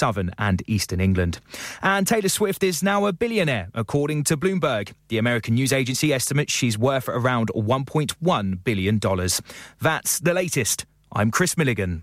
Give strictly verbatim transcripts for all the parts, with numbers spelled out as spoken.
southern and eastern England. And Taylor Swift is now a billionaire, according to Bloomberg. The American news agency estimates she's worth around one point one billion dollars. That's the latest. I'm Chris Milligan.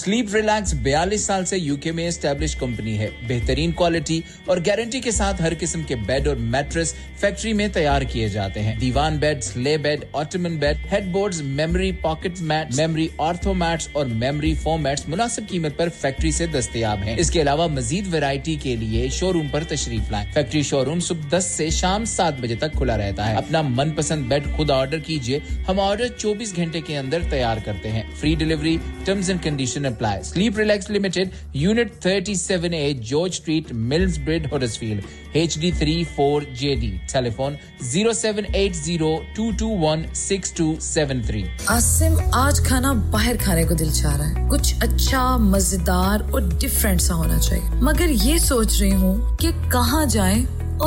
Sleep relax बयालीस साल से UK में establish company है बेहतरीन quality और guarantee के साथ हर किस्म के बेड और मैट्रेस फैक्ट्री में तैयार किए जाते हैं दीवान बेड्स ले bed ottoman bed headboards memory pocket mats memory ortho mats और मेमोरी फोम मैट्स मुनासिब कीमत पर फैक्ट्री से दस्तयाब हैं इसके अलावा मजीद वैरायटी के लिए शोरूम पर तशरीफ लाएं फैक्ट्री शोरूम सुबह दस से शाम सात बजे तक खुला रहता है अपना मनपसंद बेड खुद ऑर्डर कीजिए हम ऑर्डर चौबीस घंटे के अंदर तैयार करते हैं free delivery terms and conditions apply. Sleep Relax Limited, Unit thirty-seven A, George Street, Millsbridge, Huddersfield, H D three four J D. Telephone zero seven eight zero two two one six two seven three. Asim, aaj khana bahar khane ko dil cha raha hai. Kuch acha, mazedar aur different sa hona chahiye. Magar ye soch rahi hu ki kahan jaye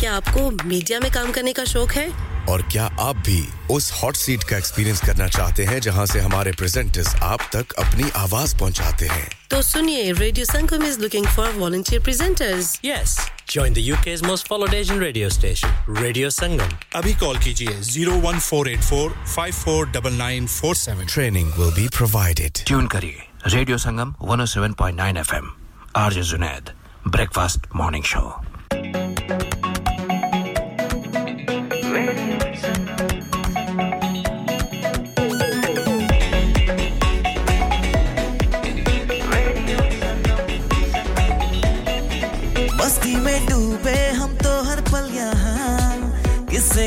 क्या आपको media में काम करने का शौक है? और क्या आप भी उस हॉट सीट का एक्सपीरियंस करना चाहते हैं जहां से हमारे प्रेजेंटर्स आप तक अपनी आवाज पहुंचाते हैं तो सुनिए radio Sangam is looking for volunteer presenters yes join the UK's most followed Asian radio station Radio Sangam abhi call kijiye zero one four eight four five four nine nine four seven training will be provided tune kariye Radio Sangam one oh seven point nine F M R J Zunaid breakfast morning show से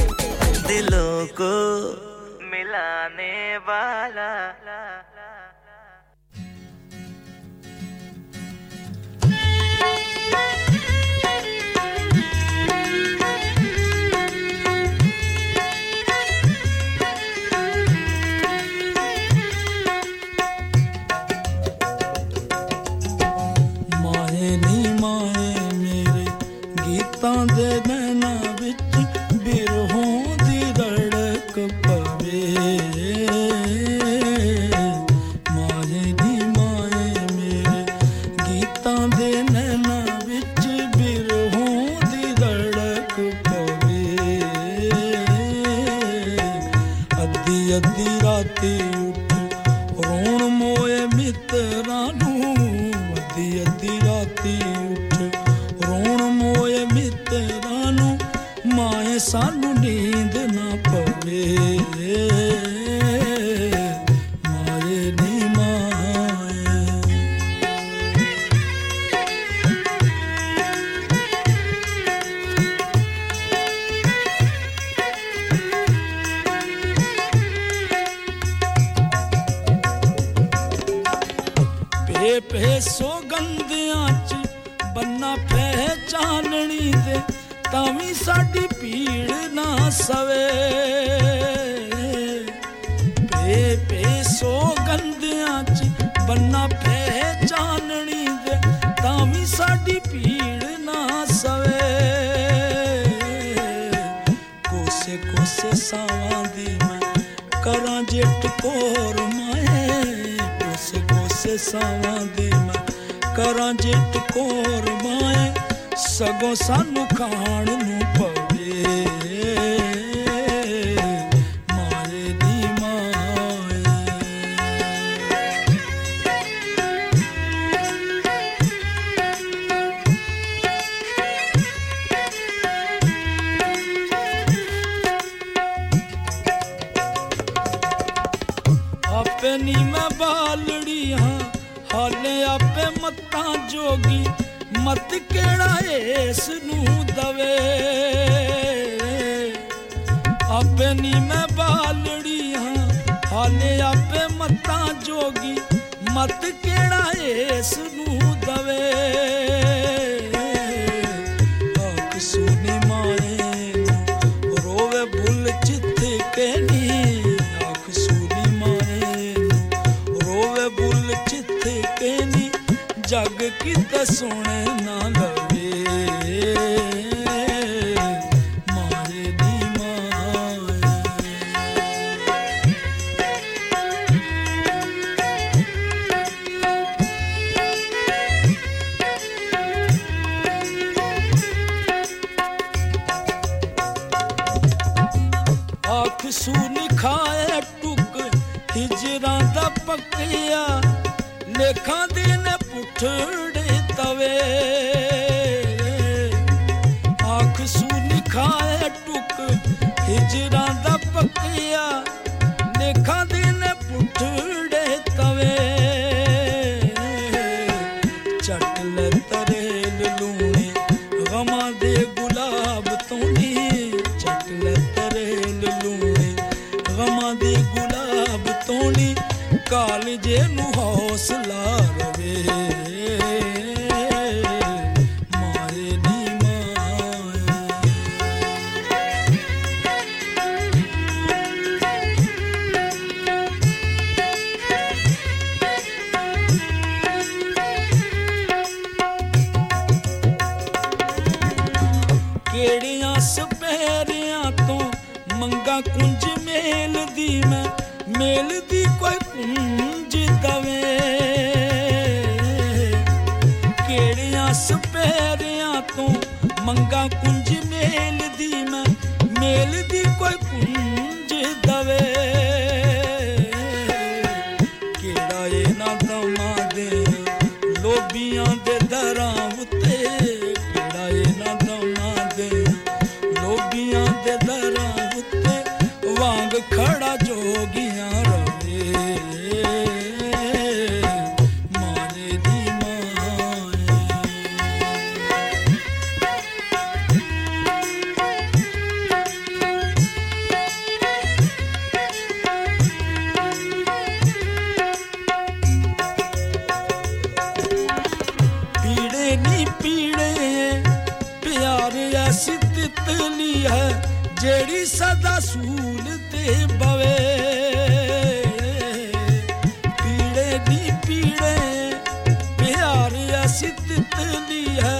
दिलों को मिलाने वाला माहे नी माहे मेरे गीतां दे नैना विच बिरहों गुलाब तोनी काल जे नु हौसला रवे कुंज मेल दी मैं मेल दी कोई पूंज दवे केड़ियां सपेरियां तो मंगा कुंज मेल दी मैं मेल दी कोई पूंज दवे केड़ा ए ना दमा दे लोबियां दे दरां उते केड़ा ए ना दमा दे लोबियां दे दरां वांग खड़ा जोगियां जेड़ी सदा सूल ते बवे पीड़े दी पीड़े प्यार असित तली है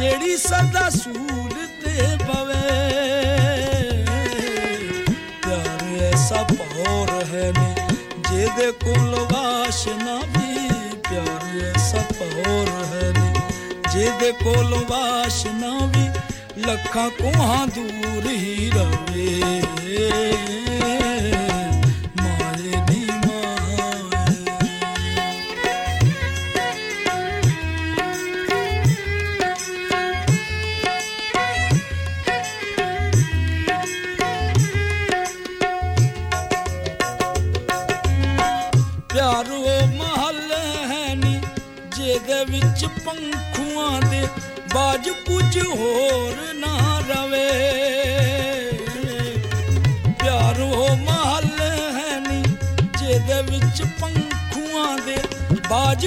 जेड़ी सदा सूल ते बवे प्यार ऐसा पौर है ने जेदे कुल वासना भी प्यार ऐसा पौर है ने जेदे कुल वासना भी लखा को हां दूर ही रवे बाज कुछ होर ना रवे प्यार हो महल है नी जेदे विच पंखुआं दे बाज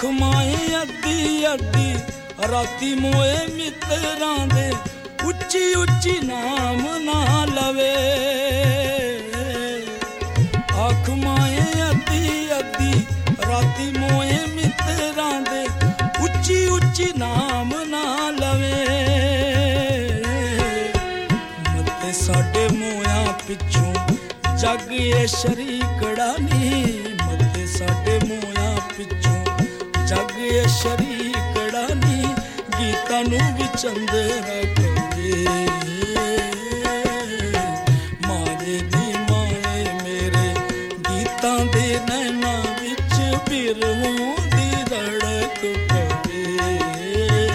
खमाए अद्धी अद्धी राती मोए मित्रां दे उच्ची उच्ची नाम ना लवे आँख माए अद्धी अद्धी राती मोए मित्रां दे उच्ची उच्ची नाम ना लवे मते साडे मोया पिछों जग ए शरीकड़ा नी मते साडे मोया पिछों जग ये शरीकड़ा नी गीता नु विचंदरा करे मारे दी माए मेरे गीता दे नैना विच बिरहों दी धड़क पवे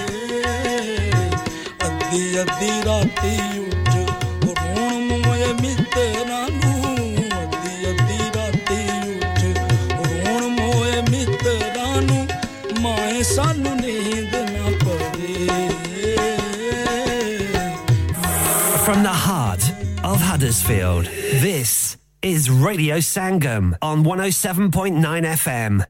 अद्धी अद्धी राती उठ रोण मोए मित्रा नू अद्धी अद्धी राती उठ रोण मोए मित्रा नू माए सानू नींद ना पवे From the heart of Huddersfield, this is Radio Sangam on one oh seven point nine F M.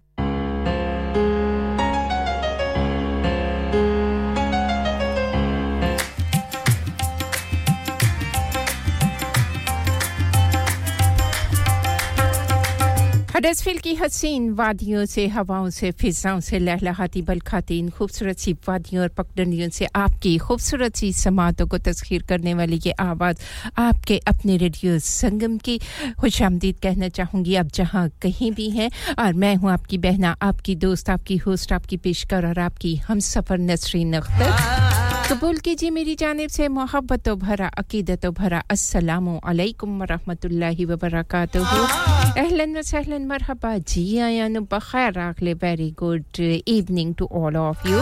Huddersfield की हसीन वादियों से हवाओं से फिजाओं से लहलहाती बलखातीन खूबसूरत सी वादियों और पगडंडियों से आपकी खूबसूरत सी समातों को तस्खीर करने वाली ये आवाज़ आपके अपने रेडियो संगम की खुशामदीद कहना चाहूँगी आप जहाँ कहीं भी हैं और मैं हूँ आपकी बहना आपकी दोस्त आपकी होस्ट आपकी पेशकार और आपकी हमसफर नसरीन अख्तर कबूल कीजिए मेरी जानिब से मोहब्बत तो भरा अकीदत तो भरा अस्सलामु अलैकुम व रहमतुल्लाहि व बरकातहू अहलन व सहलन मरहबा जी आयानु बखैर आखले very good evening to all of you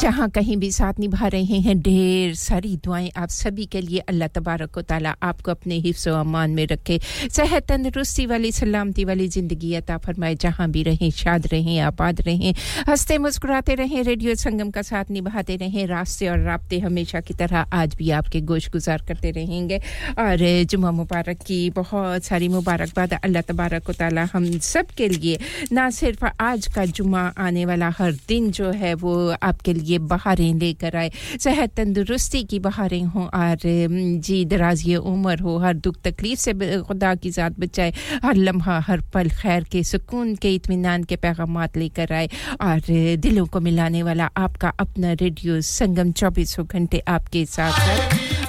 जहां कहीं भी साथ निभा रहे हैं ढेर सारी दुआएं आप सभी के लिए अल्लाह तबारक व तआला आपको अपने हिफ्ज़ व अमान में रखे सेहत तंदुरुस्ती वाली सलामती वाली जिंदगी अता फरमाए जहां भी रहें शाद रहें आबाद रहें हंसते मुस्कुराते रहें रेडियो संगम का साथ निभाते रहें रास्ते और राब्ते हमेशा की तरह आज भी आपके गोशगुजार करते रहेंगे और जुमा मुबारक की बहुत सारी मुबारकबाद अल्लाह तबारक व तआला हम सब के लिए ना सिर्फ आज का जुमा आने वाला हर दिन जो है वो आपके ये बहारें लेकर आए सेहत तंदुरुस्ती की बहारें हो और जी दराज़ी उम्र हो हर दुख तकलीफ से खुदा की जात बचाए हर लम्हा हर पल खैर के सुकून के इत्मीनान के पैगामात लेकर आए और दिलों को मिलाने वाला आपका अपना रेडियो संगम चौबीसों घंटे आपके साथ है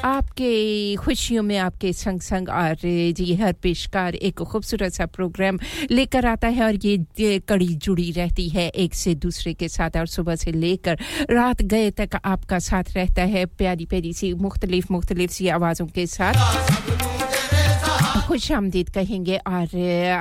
आपके खुशियों में आपके संग संग और जी हर पेशकार एक खूबसूरत सा प्रोग्राम लेकर आता है और ये कड़ी जुड़ी रहती है एक से दूसरे के साथ और सुबह से लेकर रात गए तक आपका साथ रहता है प्यारी प्यारी सी मुख्तलिफ मुख्तलिफ सी आवाज़ों के साथ खुश आमदीद कहेंगे और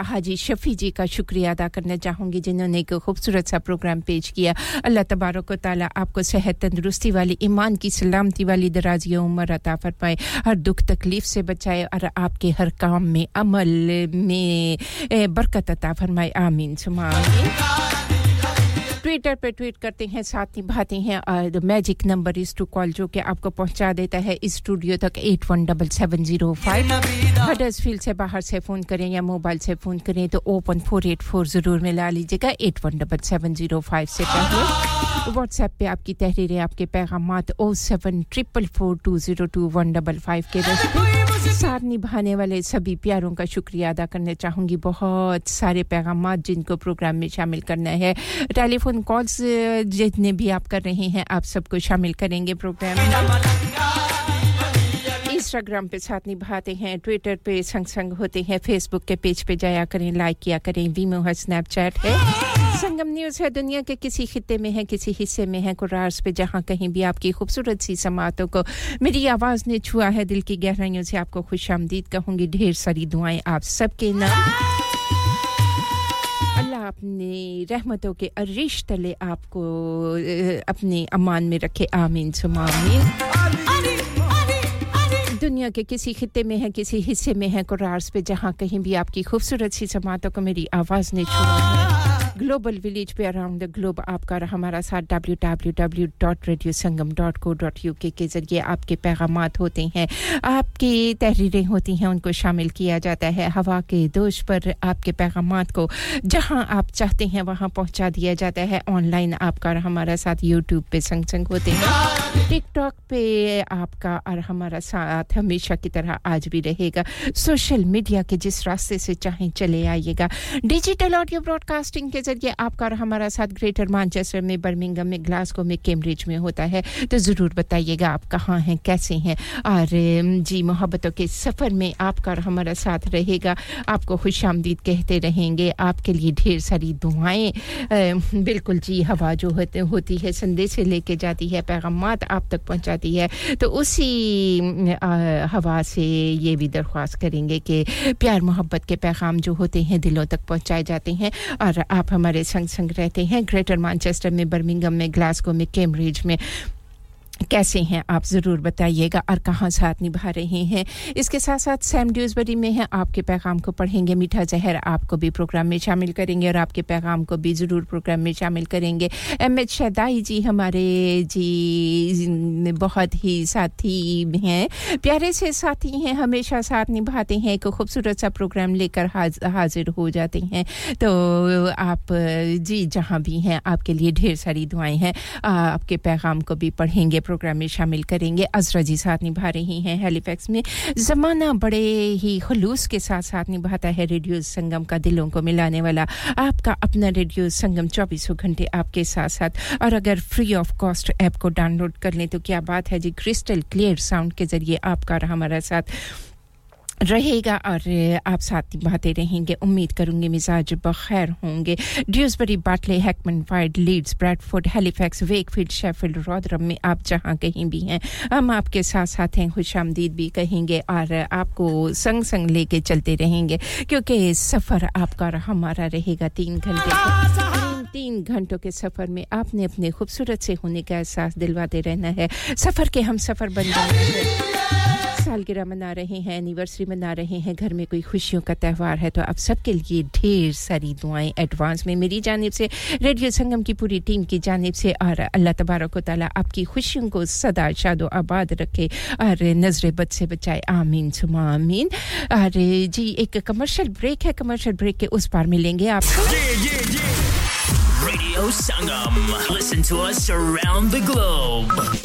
हाजी शफी जी का शुक्रिया अदा करना चाहूंगी जिन्होंने एक खूबसूरत सा प्रोग्राम पेश किया अल्लाह तबारक व तआला आपको सेहत तंदुरुस्ती वाली ईमान की सलामती वाली दराज़ी उम्र अता फरमाए हर दुख तकलीफ से बचाए और आपके हर काम में अमल में बरकत अता फरमाए आमीन सुमा आमीन ट्विटर पे ट्वीट करते हैं साथ निभाते हैं और magic number is to call जो कि आपको पहुंचा देता है इस स्टूडियो तक eight one seven seven zero five Huddersfield से बाहर से फ़ोन करें या मोबाइल से फ़ोन करें तो zero one four eight four ज़रूर मिला लीजिएगा eight one seven seven zero five से पहले व्हाट्सएप पे आपकी तहरीरें आपके पैगामात zero seven four four two zero two one five के रास्ते साथ निभाने वाले सभी प्यारों का शुक्रिया अदा करना चाहूंगी बहुत सारे पैगामात जिनको प्रोग्राम में शामिल करना है टेलीफोन कॉल्स जितने भी आप कर रहे हैं आप सबको शामिल करेंगे प्रोग्राम में इंस्टाग्राम पे साथ निभाते हैं ट्विटर पे संग संग होते हैं फेसबुक के पेज पे जाया करें लाइक किया करें वीमो है स्नैपचैट है संगम न्यूज़ है दुनिया के किसी खित्ते में है किसी हिस्से में है कुरार्स पे जहां कहीं भी आपकी खूबसूरत सी समातों को मेरी आवाज़ ने छुआ है दिल की गहराइयों से आपको खुशामदीद कहूंगी ढेर सारी दुआएं आप सबके नाम अपनी रहमतों के अरिश तले आपको अपने अमान में रखे आमीन सुमा आमीन दुनिया के किसी खित्ते में है किसी हिस्से में है कुरार्स पे जहां कहीं भी आपकी खूबसूरत सी समातों को मेरी आवाज़ ने छुआ है ग्लोबल विलेज पे अराउंड द ग्लोब आपका हमारा साथ W W W dot radio Sangam dot co dot U K के जरिए आपके पैगामात होते हैं आपकी तहरीरें होती हैं उनको शामिल किया जाता है हवा के दोष पर आपके पैगामात को जहां आप चाहते हैं वहां पहुंचा दिया जाता है ऑनलाइन आपका हमारा साथ YouTube पे संग संग होते हैं TikTok पे आपका और हमारा साथ हमेशा की तरह आज भी रहेगा सोशल मीडिया के जिस रास्ते से चाहें चले आइएगा डिजिटल ऑडियो ब्रॉडकास्टिंग के जरिए आपका और हमारा साथ ग्रेटर मैनचेस्टर में बर्मिंघम में ग्लासगो में कैम्ब्रिज में होता है तो ज़रूर बताइएगा आप कहाँ हैं कैसे हैं और जी मोहब्बतों के सफ़र में आपका और हमारा साथ रहेगा आपको खुशामदीद कहते रहेंगे आपके लिए ढेर सारी दुआएं बिल्कुल जी हवा जो होते होती है संदेश लेके जाती है पैगामात आप तक पहुँचाती है तो उसी हवा से ये भी दरख्वास्त करेंगे कि प्यार मोहब्बत के पैगाम जो होते हैं दिलों तक पहुँचाए जाते हैं और आप हमारे संग संग रहते हैं ग्रेटर मैनचेस्टर में बर्मिंघम में ग्लासगो में कैम्ब्रिज में कैसे हैं आप ज़रूर बताइएगा और कहाँ साथ निभा रहे हैं इसके साथ साथ सैम ड्यूज़बरी में हैं आपके पैगाम को पढ़ेंगे मीठा जहर आपको भी प्रोग्राम में शामिल करेंगे और आपके पैगाम को भी ज़रूर प्रोग्राम में शामिल करेंगे एम एच शदाई जी हमारे जी बहुत ही साथी हैं प्यारे से साथी हैं हमेशा साथ निभाते हैं एक खूबसूरत सा प्रोग्राम लेकर हाजिर हो जाते हैं तो आप जी जहाँ भी हैं आपके लिए ढेर सारी दुआएँ हैं आपके पैगाम को भी पढ़ेंगे प्रोग्राम में शामिल करेंगे अजरा जी साथ निभा रही हैं हेलीफैक्स में ज़माना बड़े ही खुलूस के साथ साथ निभाता है रेडियो संगम का दिलों को मिलाने वाला आपका अपना रेडियो संगम चौबीसों घंटे आपके साथ साथ और अगर फ्री ऑफ कॉस्ट ऐप को डाउनलोड कर लें तो क्या बात है जी क्रिस्टल क्लियर साउंड के जरिए आपका और हमारा साथ रहेगा और आप साथ ही बातें रहेंगे उम्मीद करूंगी मिजाज बखैर होंगे Dewsbury Batley Heckmondwike Leeds Bradford Halifax Wakefield Sheffield Rotherham में आप जहां कहीं भी हैं हम आपके साथ साथ हैं खुशामदीद भी कहेंगे और आपको संग संग लेके चलते रहेंगे क्योंकि सफर आपका और हमारा रहेगा तीन घंटे तीन घंटों के सफर में आपने अपने खूबसूरत से होने का एहसास दिलवाते रहना है सफर के हम सफर बन जाएंगे सालगिरह मना रहे हैं एनिवर्सरी मना रहे हैं घर में कोई खुशियों का त्यौहार है तो आप सबके लिए ढेर सारी दुआएं एडवांस में मेरी जानिब से रेडियो संगम की पूरी टीम की जानिब से और अल्लाह तबाराक व तआला आपकी खुशियों को सदा शाद व आबाद रखे और नजर बद से बचाए आमीन सुमा आमीन और जी एक कमर्शियल ब्रेक है कमर्शियल ब्रेक के उस पार मिलेंगे आपको ये ये ये radio Sangam listen to us around the globe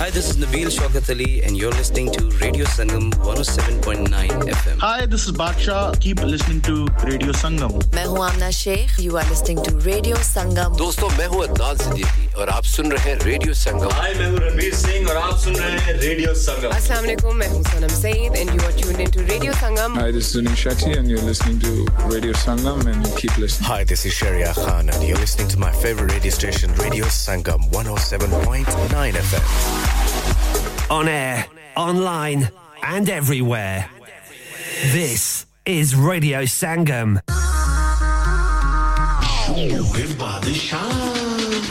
Hi, this is Nabeel Shaukat Ali and you're listening to Radio Sangam one oh seven point nine F M. Hi, this is Badshah. Keep listening to Radio Sangam. मैं हूँ Amna Sheikh. You are listening to Radio Sangam. दोस्तों मैं हूँ अदनान सिद्दीकी और आप सुन रहे हैं Radio Sangam. Hi, मैं हूँ रणवीर सिंह और आप सुन रहे हैं Radio Sangam. अस्सलाम वालेकुम मैं हूँ Sanam Saeed and you are tuned into Radio Sangam. Hi, this is Nusrat and you're listening to Radio Sangam and keep listening. Hi, this is Sheheryar Khan and you're listening to my favorite radio station Radio Sangam one oh seven point nine F M. On air, online, and everywhere. This is Radio Sangam.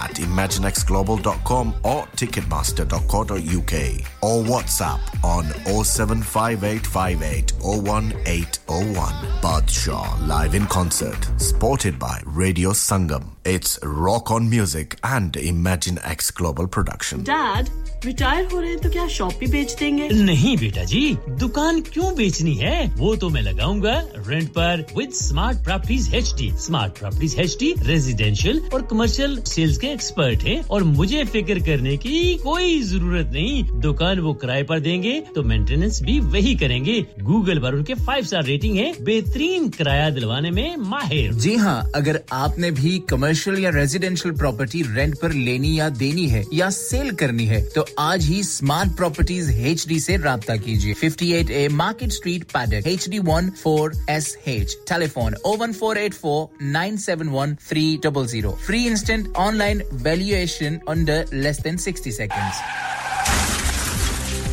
at imagine x global dot com or ticketmaster dot co dot U K or WhatsApp on oh seven five eight five eight oh one eight oh one. Badshah live in concert, supported by Radio Sangam. It's Rock On Music and ImagineX Global production. Dad, retire ho rahe to kya shop bhi bech denge? Nahi beta ji, dukaan kyun bechni hai? Wo to main lagaunga rent par with Smart Properties H D. Smart Properties H D residential aur commercial sales ke expert hain aur mujhe fikr karne ki koi zarurat nahi. Dukaan wo kiraye par denge to maintenance bhi wahi karenge. Google par unke five star rating hai. Behtareen kiraya dilwane mein mahir. Ji ha, agar aapne bhi commercial commercial या residential property rent पर लेनी या देनी है या cell करनी है तो आज ही स्मार्ट प्रॉपर्टीज एचडी से राब्ता कीजिए fifty-eight A market street Paddock H D one four S H telephone oh one four eight four nine seven one three zero zero free instant online valuation under less than sixty seconds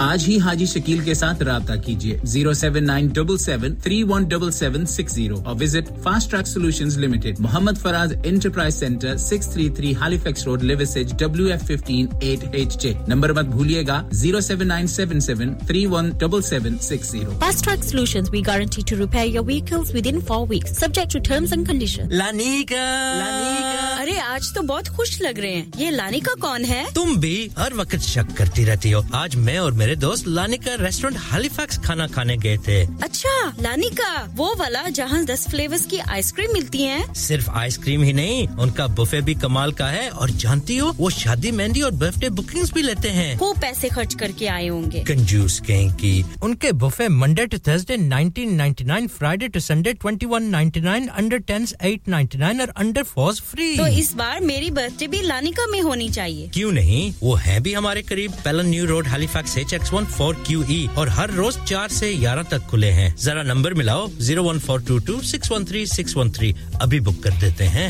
आज ही हाजी शकील के साथ राब्ता कीजिए oh seven nine seven seven three one seven seven six zero और visit fast track solutions limited Mohammad Faraz enterprise centre six thirty-three Halifax road Liversedge W F one five eight H J number मत भूलिएगा oh seven nine seven seven three one seven seven six zero Fast Track Solutions we guarantee to repair your vehicles within four weeks subject to terms and conditions लानिका लानिका अरे आज तो बहुत खुश लग रहे हैं ये लानिका कौन है तुम भी हर वक्त शक करती रहती हो आज मैं मैं और मेरे दोस्त लानिका रेस्टोरेंट हैलिफैक्स खाना खाने गए थे अच्छा लानिका वो वाला जहां ten फ्लेवर्स की आइसक्रीम मिलती है सिर्फ आइसक्रीम ही नहीं उनका बुफे भी कमाल का है और जानती हो वो शादी मेहंदी और बर्थडे बुकिंग्स भी लेते हैं वो पैसे खर्च करके आए होंगे कंजूस कहीं की उनके buffet Monday to Thursday nineteen ninety-nine Friday to Sunday twenty-one ninety-nine under tens eight ninety-nine और अंडर fours फ्री तो इस बार मेरी बर्थडे भी लानिका में होनी चाहिए क्यों नहीं वो है भी हमारे करीब Pellon new road Halifax H X one four Q E और हर रोज four से eleven तक खुले हैं जरा नंबर मिलाओ zero one four two two six one three six one three अभी बुक कर देते हैं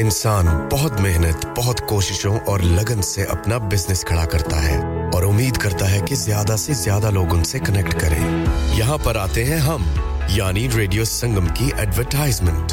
इंसान बहुत मेहनत, बहुत कोशिशों और लगन से अपना बिजनेस खड़ा करता है और उम्मीद करता है कि ज्यादा से ज्यादा लोग उनसे कनेक्ट करें। यहाँ पर आते हैं हम, यानी रेडियो संगम की एडवर्टाइजमेंट।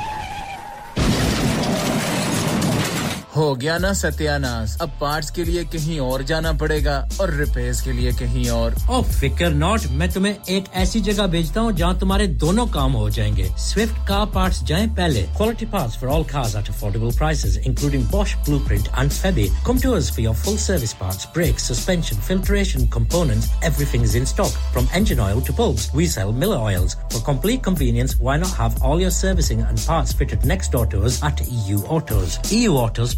हो गया ना सत्यानाश अब पार्ट्स के लिए कहीं और जाना पड़ेगा और रिपेयर्स के लिए कहीं और ओ फिकर नॉट मैं तुम्हें एक ऐसी जगह भेजता हूं जहां तुम्हारे दोनों काम हो जाएंगे स्विफ्ट कार पार्ट्स जाएं पहले quality parts for all cars at affordable prices including Bosch Blueprint and Febby come to us for your full service parts brakes suspension filtration components everything is in stock from engine oil to bulbs we sell Miller oils for complete convenience why not have all your servicing and parts fitted next door to us at E U Autos E U Autos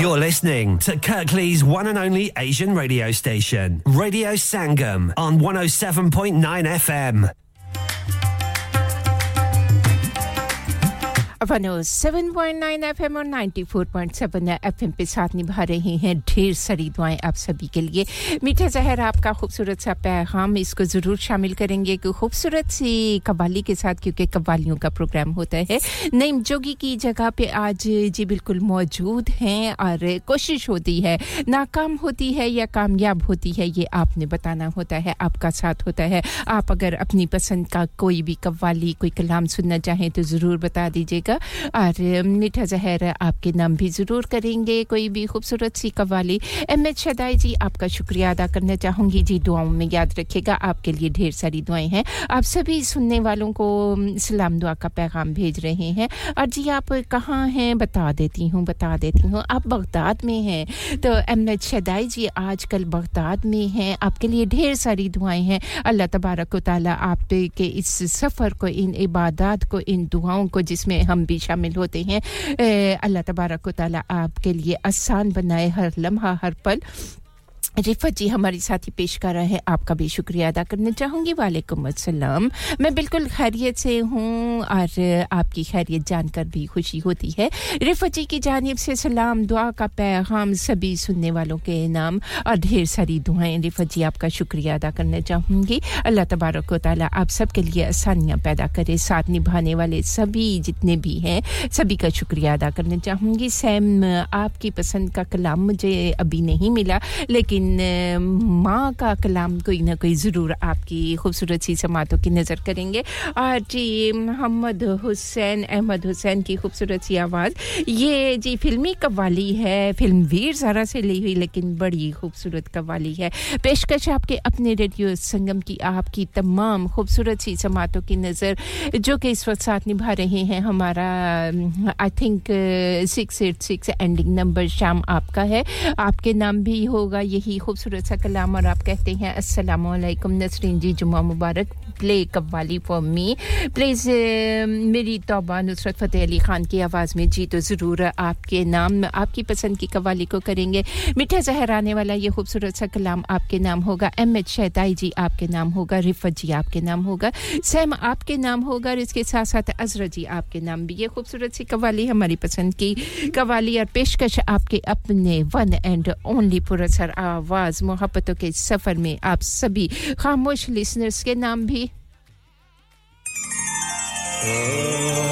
You're listening to Kirklees one and only Asian radio station, Radio Sangam, on one oh seven point nine F M. one oh seven point nine F M और ninety-four point seven F M पे साथ निभा रहे हैं ढेर सारी दुआएं आप सभी के लिए मीठा जहर आपका खूबसूरत सा पैगाम इसको जरूर शामिल करेंगे कि खूबसूरत सी कव्वाली के साथ क्योंकि कव्वालियों का प्रोग्राम होता है नईम जोगी की जगह पे आज जी बिल्कुल मौजूद हैं और कोशिश होती है नाकाम होती है या कामयाब होती है ये आपने बताना होता है आपका साथ होता है आप अगर अपनी पसंद का कोई भी कव्वाली कोई कलाम सुनना चाहें तो जरूर बता दीजिएगा और मीठा जहर आपके नाम भी जरूर करेंगे कोई भी खूबसूरत सी कव्वाली एमएच शदाई जी आपका शुक्रिया अदा करना चाहूंगी जी दुआओं में याद रखिएगा आपके लिए ढेर सारी दुआएं हैं आप सभी सुनने वालों को सलाम दुआ का पैगाम भेज रहे हैं और जी आप कहां हैं बता देती हूं बता देती हूं आप बगदाद में हैं तो एमएच शदाई जी आजकल बगदाद में हैं आपके लिए ढेर सारी दुआएं हैं अल्लाह तबाराक व तआला आपके इस सफर को इन इबादत को इन दुआओं को जिसमें हम भी शामिल होते हैं अल्लाह तबाराक व तआला आपके लिए आसान बनाए हर लम्हा हर पल रिफत जी हमारे साथी पेश कर रहे हैं आपका भी शुक्रिया अदा करना चाहूंगी वालेकुम अस्सलाम मैं बिल्कुल खैरियत से हूं और आपकी खैरियत जानकर भी खुशी होती है रिफत जी की जानिब से सलाम दुआ का पैगाम सभी सुनने वालों के नाम और ढेर सारी दुआएं रिफत जी आपका शुक्रिया अदा करना चाहूंगी अल्लाह तबाराक व तआला आप सब के लिए आसानियां पैदा करे साथ निभाने वाले सभी जितने भी हैं सभी का शुक्रिया अदा करना चाहूंगी सैम आपकी पसंद का कलाम मुझे अभी नहीं मिला लेकिन माँ का कलाम कोई ना कोई जरूर आपकी खूबसूरत सी समातों की नजर करेंगे और जी मोहम्मद हुसैन अहमद हुसैन की खूबसूरत सी आवाज ये जी फिल्मी कव्वाली है फिल्म वीर ज़ारा से ली हुई लेकिन बड़ी खूबसूरत कव्वाली है पेशकश आपके अपने रेडियो संगम की आपकी तमाम खूबसूरत सी समातों की नजर जो कि इस वक्त साथ निभा रहे हैं हमारा I think six eight six ending number शाम आपका है आपके नाम भी होगा यही ही खूबसूरत सा कलाम और आप कहते हैं अस्सलाम वालेकुम नसरीन जी जुम्मा मुबारक play qawwali for me please मेरी तौबा नुसरत फतेह अली खान की आवाज में जी तो जरूर आपके नाम आपकी पसंद की कव्वाली को करेंगे मीठा जहराने वाला ये खूबसूरत सा कलाम आपके नाम होगा अहमद शैताई जी आपके नाम होगा रिफत जी आपके नाम होगा सैम आपके नाम होगा और इसके साथ-साथ अजरा जी आपके नाम भी ये खूबसूरत सी कव्वाली हमारी पसंद की कव्वाली और पेशकश आपके अपने वन एंड ओनली पुरस्कार आवाज मोहब्बतों के सफर में आप सभी खामोश लिसनर्स के नाम भी Viva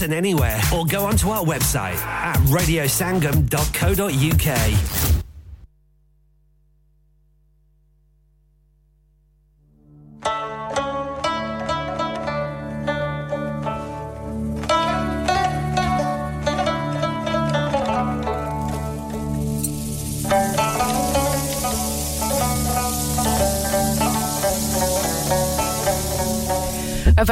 listen anywhere or go onto our website at radio sangam dot co dot u k.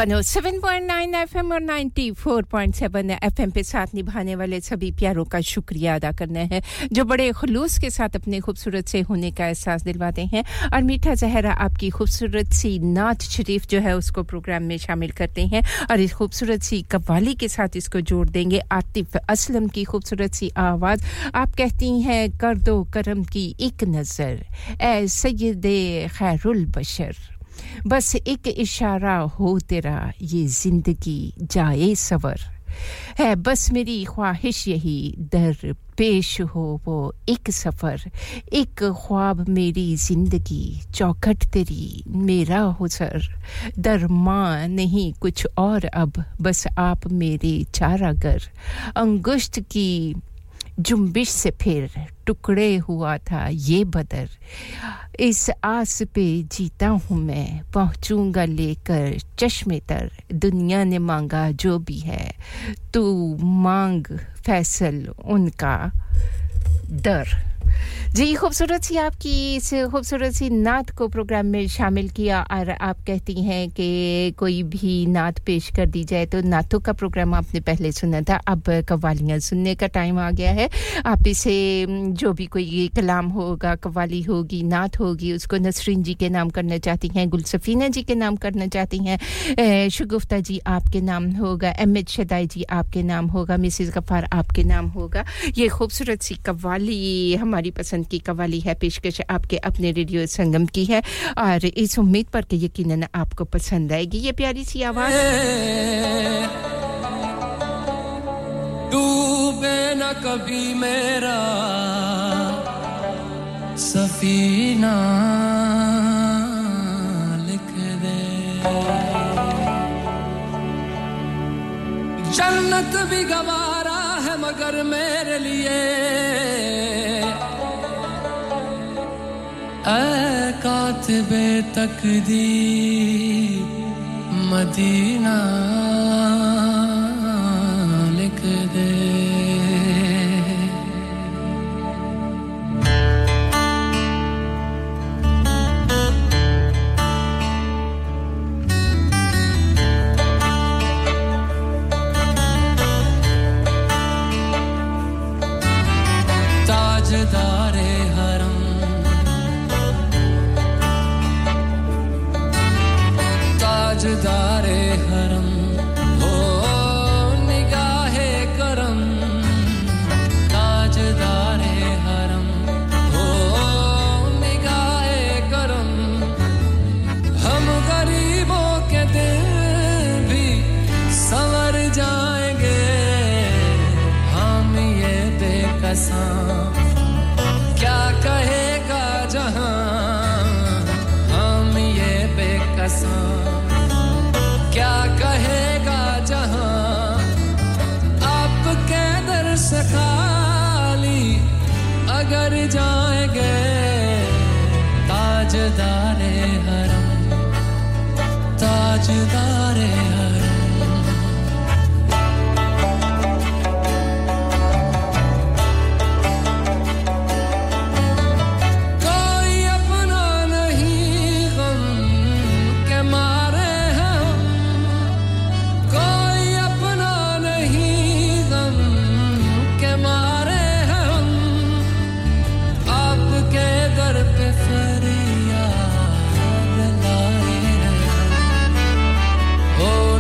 One oh seven point nine F M और ninety four point seven F M पे साथ निभाने वाले सभी प्यारों का शुक्रिया अदा करना है जो बड़े खुलूस के साथ अपने खूबसूरत से होने का एहसास दिलवाते हैं और मीठा जहरा आपकी खूबसूरत सी नात शरीफ जो है उसको प्रोग्राम में शामिल करते हैं और इस खूबसूरत सी कव्वाली के साथ इसको जोड़ देंगे आतिफ असलम की खूबसूरत सी आवाज आप कहती हैं कर दो करम की एक नजर ऐ सय्यदे खैरुल बशर बस एक इशारा हो तेरा ये जिंदगी जाए सवर है बस मेरी ख्वाहिश यही दर पेश हो वो एक सफर एक ख्वाब मेरी जिंदगी चौखट तेरी मेरा हुसर दरमां नहीं कुछ और अब बस आप मेरे चारागर अंगुष्ट की जुम्बिश से फिर टुकड़े हुआ था ये बदर इस आस पे जीता हूं मैं पहुंचूंगा लेकर चश्मे तर दुनिया ने मांगा जो भी है तू मांग फैसल उनका दर जी खूबसूरत सी आपकी इस खूबसूरत सी नात को प्रोग्राम में शामिल किया और आप कहती हैं कि कोई भी नात पेश कर दी जाए तो नातों का प्रोग्राम आपने पहले सुना था अब कव्वालियां सुनने का टाइम आ गया है आप इसे जो भी कोई कलाम होगा कव्वाली होगी नात होगी उसको नसरीन जी के नाम करना चाहती हैं गुलसफीना जी के नाम करना चाहती हैं शगुफ्ता जी आपके नाम होगा अहमद शदाई जी आपके नाम होगा मिसेस गफार आपके नाम होगा ये खूबसूरत सी कव्वाली हमारी पसंद की कव्वाली है पेशकश आपके अपने रेडियो संगम की है और इस उम्मीद पर कि यकीनन आपको पसंद आएगी ये प्यारी सी आवाज डूबे ना कभी मेरा सफीना लिख दे जन्नत भी गवारा है मगर मेरे लिए ऐ कातिबे तकदीर मदीना लिख दे ताजदारे हरम ताजदारे हरम हो निगाहे करम ताजदारे हरम हो निगाहे करम हम गरीबों के दिल भी संवर जाएंगे हम ये बेकसम क्या कहेगा जहां हम ये बेकसम क्या कहेगा जहां आपके दर से खाली अगर जाएंगे ताजदारे हरम ताजदारे हरम Oh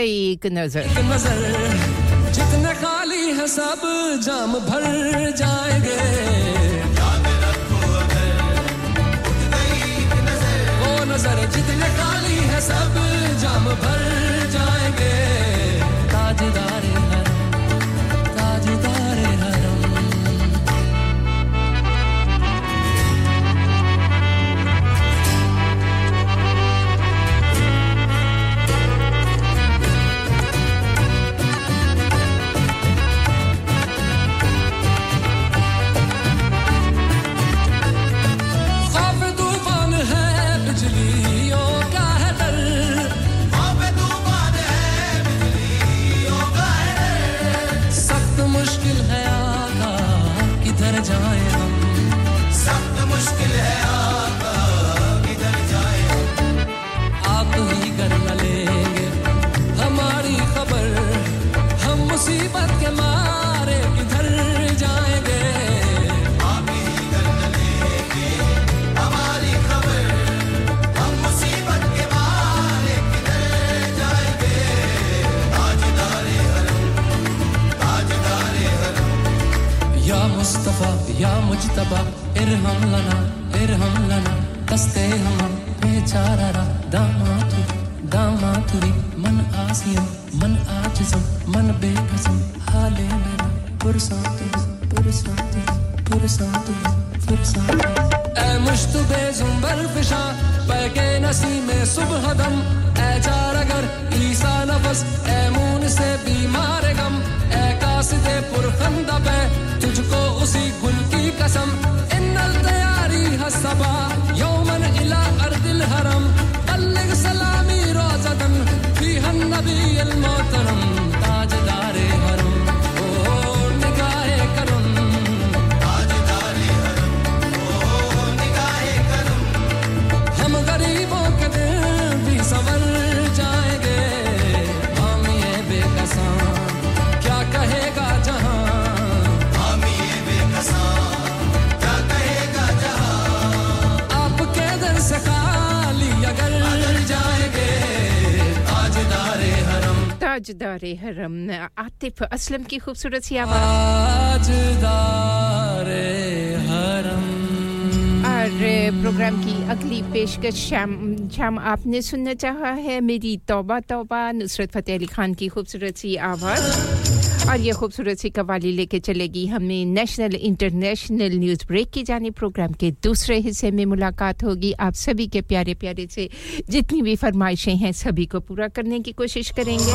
एक नजर जितने खाली है सब जाम भर जाएंगे याद रखो अगर उतने एक नजर वो नजर जितने खाली है सब जाम भर जाएंगे ताजदार है ताजदार है ताजदारे हरम आतिफ असलम की खूबसूरत सी आवाज ताजदारे हरम और प्रोग्राम की अगली पेशकश शाम शाम आपने सुनना चाहा है मेरी तौबा तौबा नुसरत फतेह अली खान की खूबसूरत सी आवाज और ये खूबसूरत सी कवाली लेके चलेगी हमें नेशनल इंटरनेशनल न्यूज़ ब्रेक की जाने प्रोग्राम के दूसरे हिस्से में मुलाकात होगी आप सभी के प्यारे प्यारे से जितनी भी फरमाइशें हैं सभी को पूरा करने की कोशिश करेंगे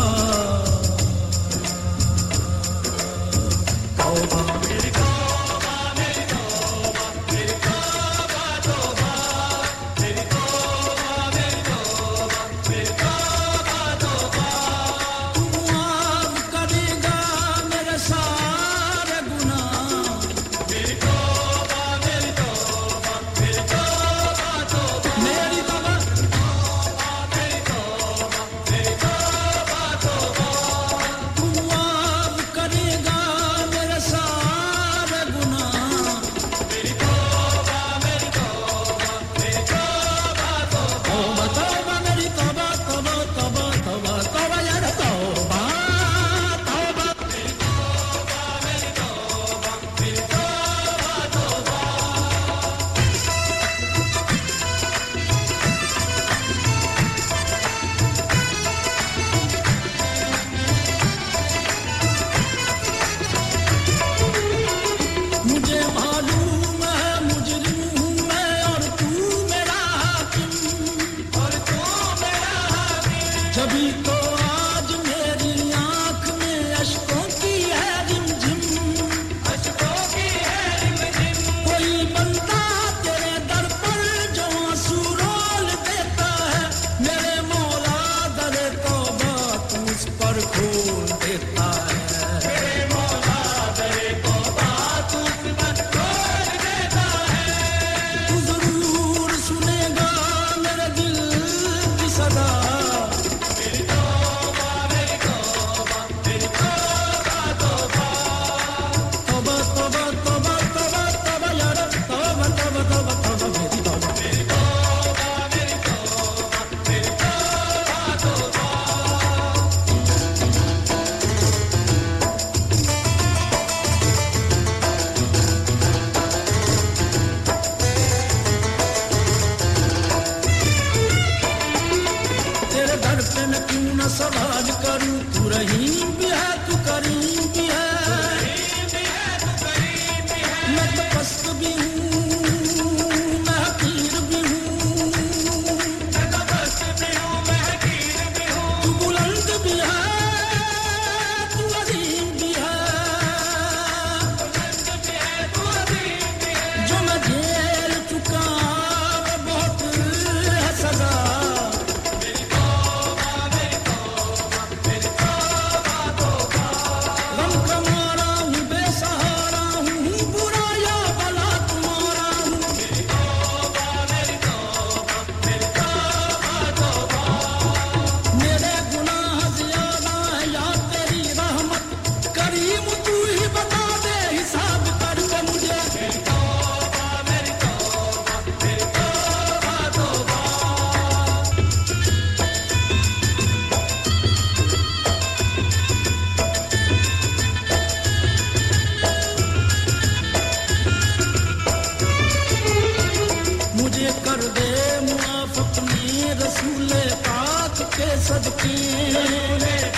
न सवाल करूं तू रहीम भी है तू करीम भी है मैं तो पस्त भी हूं मैं हकीर भी हूं मैं तो पस्त भी हूं मैं हकीर भी हूं तू बुलंद भी है तू अजीम भी है बुलंद भी है तू अजीम भी है जो मैं झेल चुका बहुत है सजा Sadiq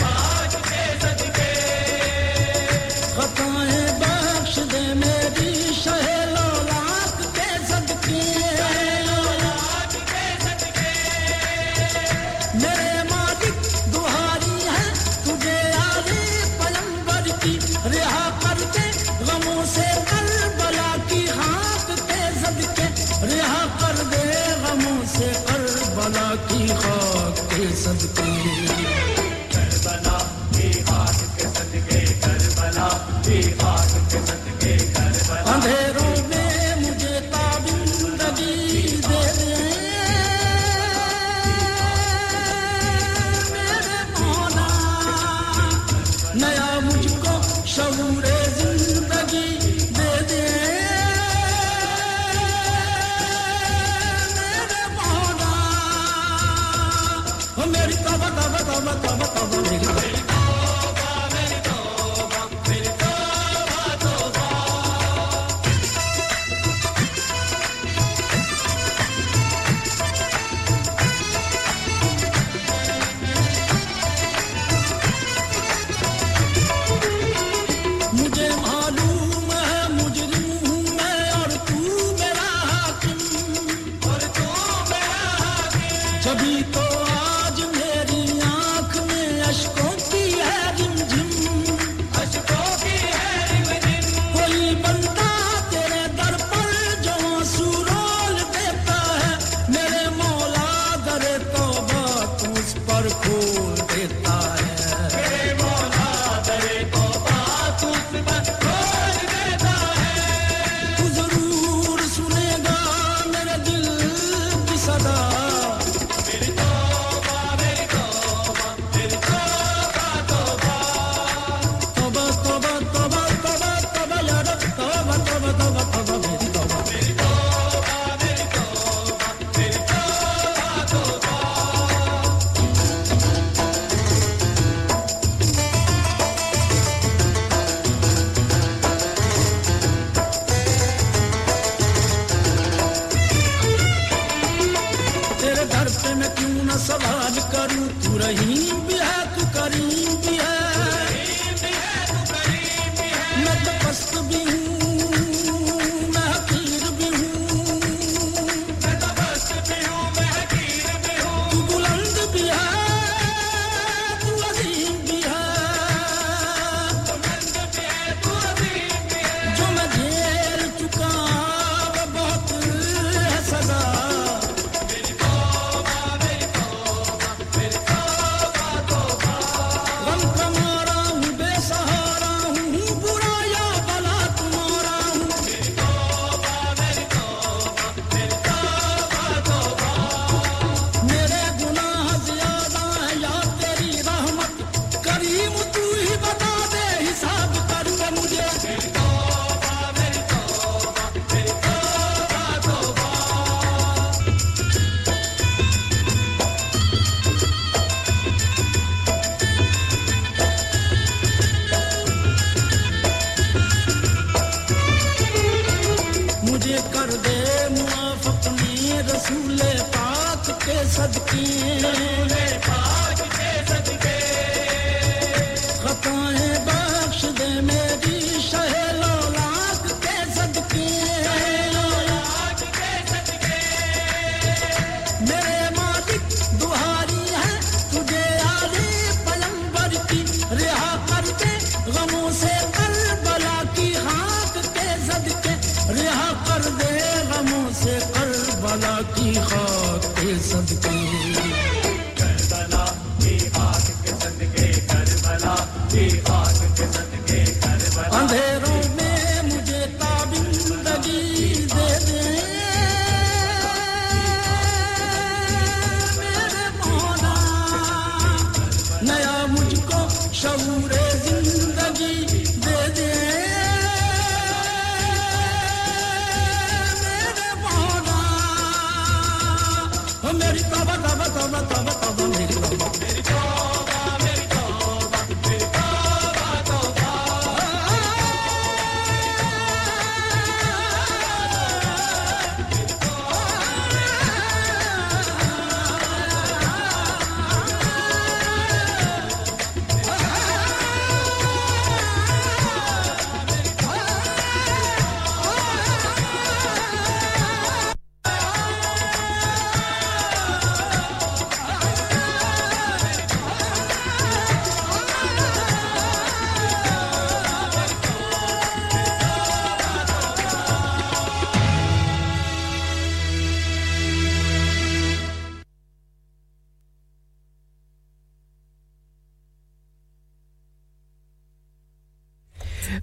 Khan, Sadiq Khan,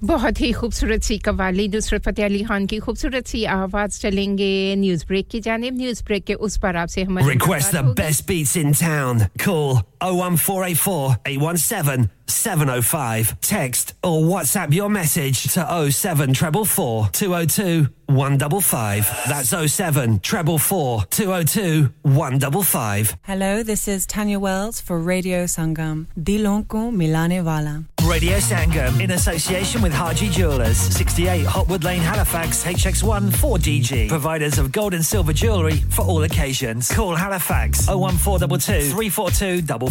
बहुत ही खूबसूरत सी कव्वाली नुसरत फतेह अली खान की खूबसूरत सी आवाज चलेंगे न्यूज़ ब्रेक की जानिब न्यूज़ ब्रेक के उस पर आपसे हमारी request the best beats in town call oh one four eight four eight one seven seven oh five text or whatsapp your message to oh seven four four two oh two one five five that's oh seven four four two oh two one five five Hello this is Tanya Wells for Radio Sangam Dilon ko milane wala Radio Sangam in association with Haji Jewellers sixty-eight Hotwood Lane Halifax H X one four D G providers of gold and silver jewellery for all occasions call Halifax oh one four two two three four two five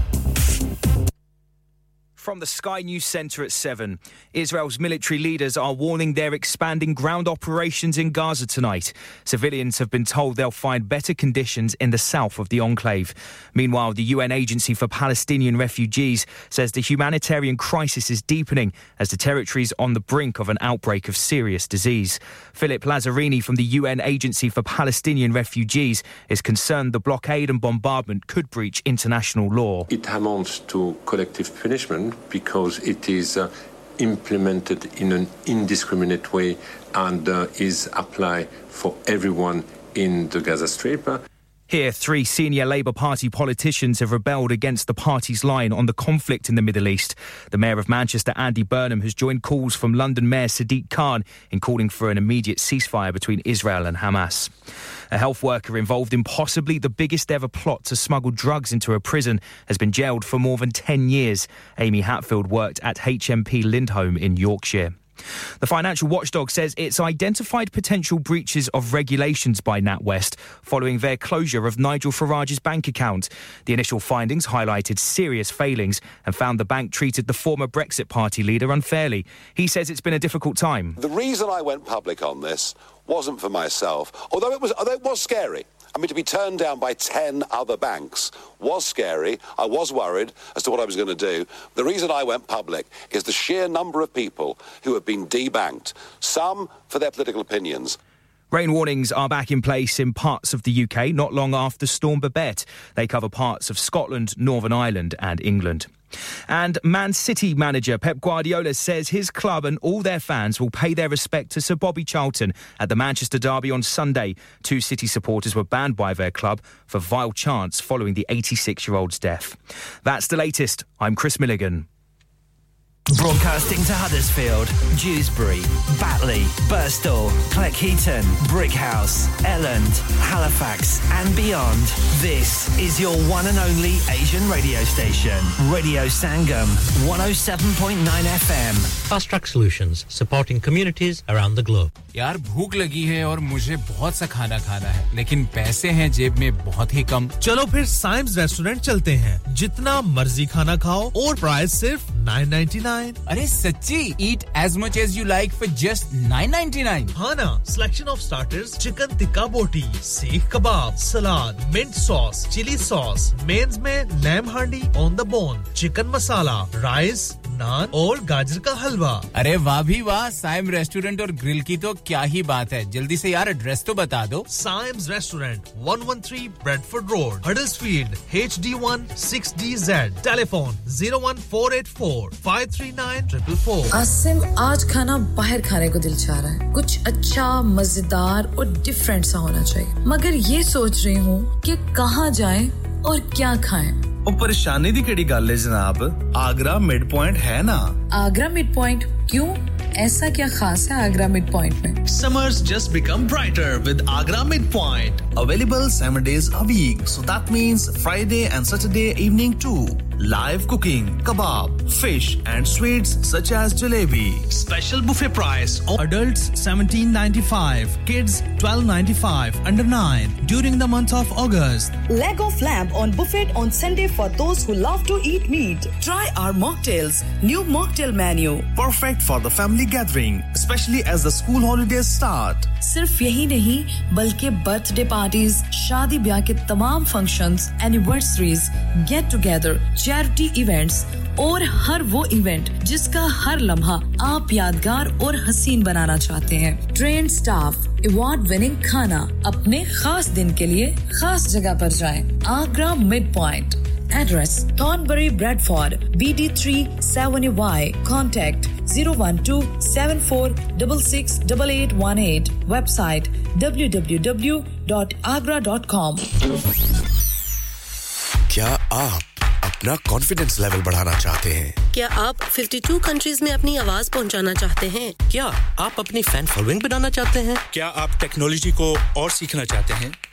From the Sky News Centre at seven, Israel's military leaders are warning they're expanding ground operations in Gaza tonight. Civilians have been told they'll find better conditions in the south of the enclave. Meanwhile, the U N Agency for Palestinian Refugees says the humanitarian crisis is deepening as the territory's on the brink of an outbreak of serious disease. Philip Lazzarini from the U N Agency for Palestinian Refugees is concerned the blockade and bombardment could breach international law. It amounts to collective punishment. Because it is uh, implemented in an indiscriminate way and uh, is applied for everyone in the Gaza Strip. Here, three senior Labour Party politicians have rebelled against the party's line on the conflict in the Middle East. The Mayor of Manchester, Andy Burnham, has joined calls from London Mayor Sadiq Khan in calling for an immediate ceasefire between Israel and Hamas. A health worker involved in possibly the biggest ever plot to smuggle drugs into a prison has been jailed for more than ten years. Amy Hatfield worked at H M P Lindholm in Yorkshire. The financial watchdog says it's identified potential breaches of regulations by NatWest following their closure of Nigel Farage's bank account. The initial findings highlighted serious failings and found the bank treated the former Brexit Party leader unfairly. He says it's been a difficult time. The reason I went public on this wasn't for myself, although it was, although it was scary. I mean, to be turned down by ten other banks was scary. I was worried as to what I was going to do. The reason I went public is the sheer number of people who have been debanked, some for their political opinions. Rain warnings are back in place in parts of the U K not long after Storm Babette. They cover parts of Scotland, Northern Ireland and England. And Man City manager Pep Guardiola says his club and all their fans will pay their respect to Sir Bobby Charlton at the Manchester derby on Sunday. Two City supporters were banned by their club for vile chants following the eighty-six-year-old's death. That's the latest. I'm Chris Milligan. Broadcasting to Huddersfield, Dewsbury, Batley, Birstall, Cleckheaton, Brickhouse, Elland, Halifax and beyond. This is your one and only Asian radio station. Radio Sangam, one oh seven point nine F M. Fast Track Solutions, supporting communities around the globe. यार भूख लगी है और मुझे बहुत सा खाना खाना है लेकिन पैसे हैं जेब में बहुत ही कम चलो फिर साइम्स रेस्टोरेंट चलते हैं जितना मर्जी खाना खाओ और प्राइस सिर्फ nine ninety-nine अरे सच्ची eat as much as you like for just nine ninety-nine हाँ ना selection of starters chicken tikka boti seekh kebab salad mint sauce chili sauce mains में lamb handi on the bone chicken masala rice naan और गाजर का हलवा अरे वाह भी वाह साइम्स रेस्टोरेंट और ग्रिल की तो क्या ही बात है जल्दी से यार एड्रेस तो बता दो Syme's Restaurant one thirteen Bradford Road Huddersfield H D one six D Z telephone zero one four eight four five three nine four four Asim आज खाना बाहर खाने को दिल चाह रहा है कुछ अच्छा मजेदार और डिफरेंट सा होना चाहिए मगर ये सोच रही हूँ कि कहाँ जाएं और क्या खाएं ओ परेशानी दी केड़ी गल है जनाब आगरा मिड पॉइंट है ना आगरा मिड पॉइंट क्यों ऐसा क्या खास है आगरा मिड पॉइंट में Summers just become brighter with Agra Midpoint available seven days a week so that means Friday and Saturday evening too live cooking kebab fish and sweets such as jalebi special buffet price adults seventeen ninety-five kids twelve ninety-five under nine during the month of August leg of lamb on buffet on Sunday for those who love to eat meat try our mocktails new mocktail menu perfect for the family gathering especially as the school holidays start sirf yahi nahi balki birthday parties shaadi biyah ke tamam functions anniversaries get together charity events और हर वो event जिसका हर लम्हा आप यादगार और हसीन बनाना चाहते हैं ट्रेन स्टाफ अवार्ड विनिंग खाना अपने खास दिन के लिए खास जगह पर जाएं Agra mid point Address Thornbury Bradford B D three seven Y Contact zero one two seven four six six eight eight one eight Website w w w dot agra dot com क्या आप अपना कॉन्फिडेंस लेवल बढ़ाना चाहते हैं क्या आप fifty-two countries में अपनी आवाज पहुंचाना चाहते हैं क्या आप अपनी फैन फॉलोइंग बनाना चाहते हैं क्या आप टेक्नोलॉजी को और सीखना चाहते हैं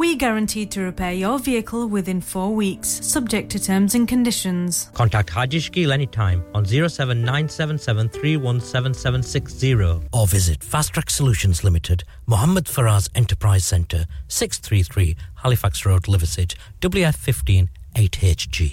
We guarantee to repair your vehicle within four weeks, subject to terms and conditions. Contact Haji Shkil anytime on zero seven nine seven seven three one seven seven six zero or visit Fast Track Solutions Limited, Mohammed Faraz Enterprise Centre, six thirty-three Halifax Road, Liversedge, W F fifteen eight H G.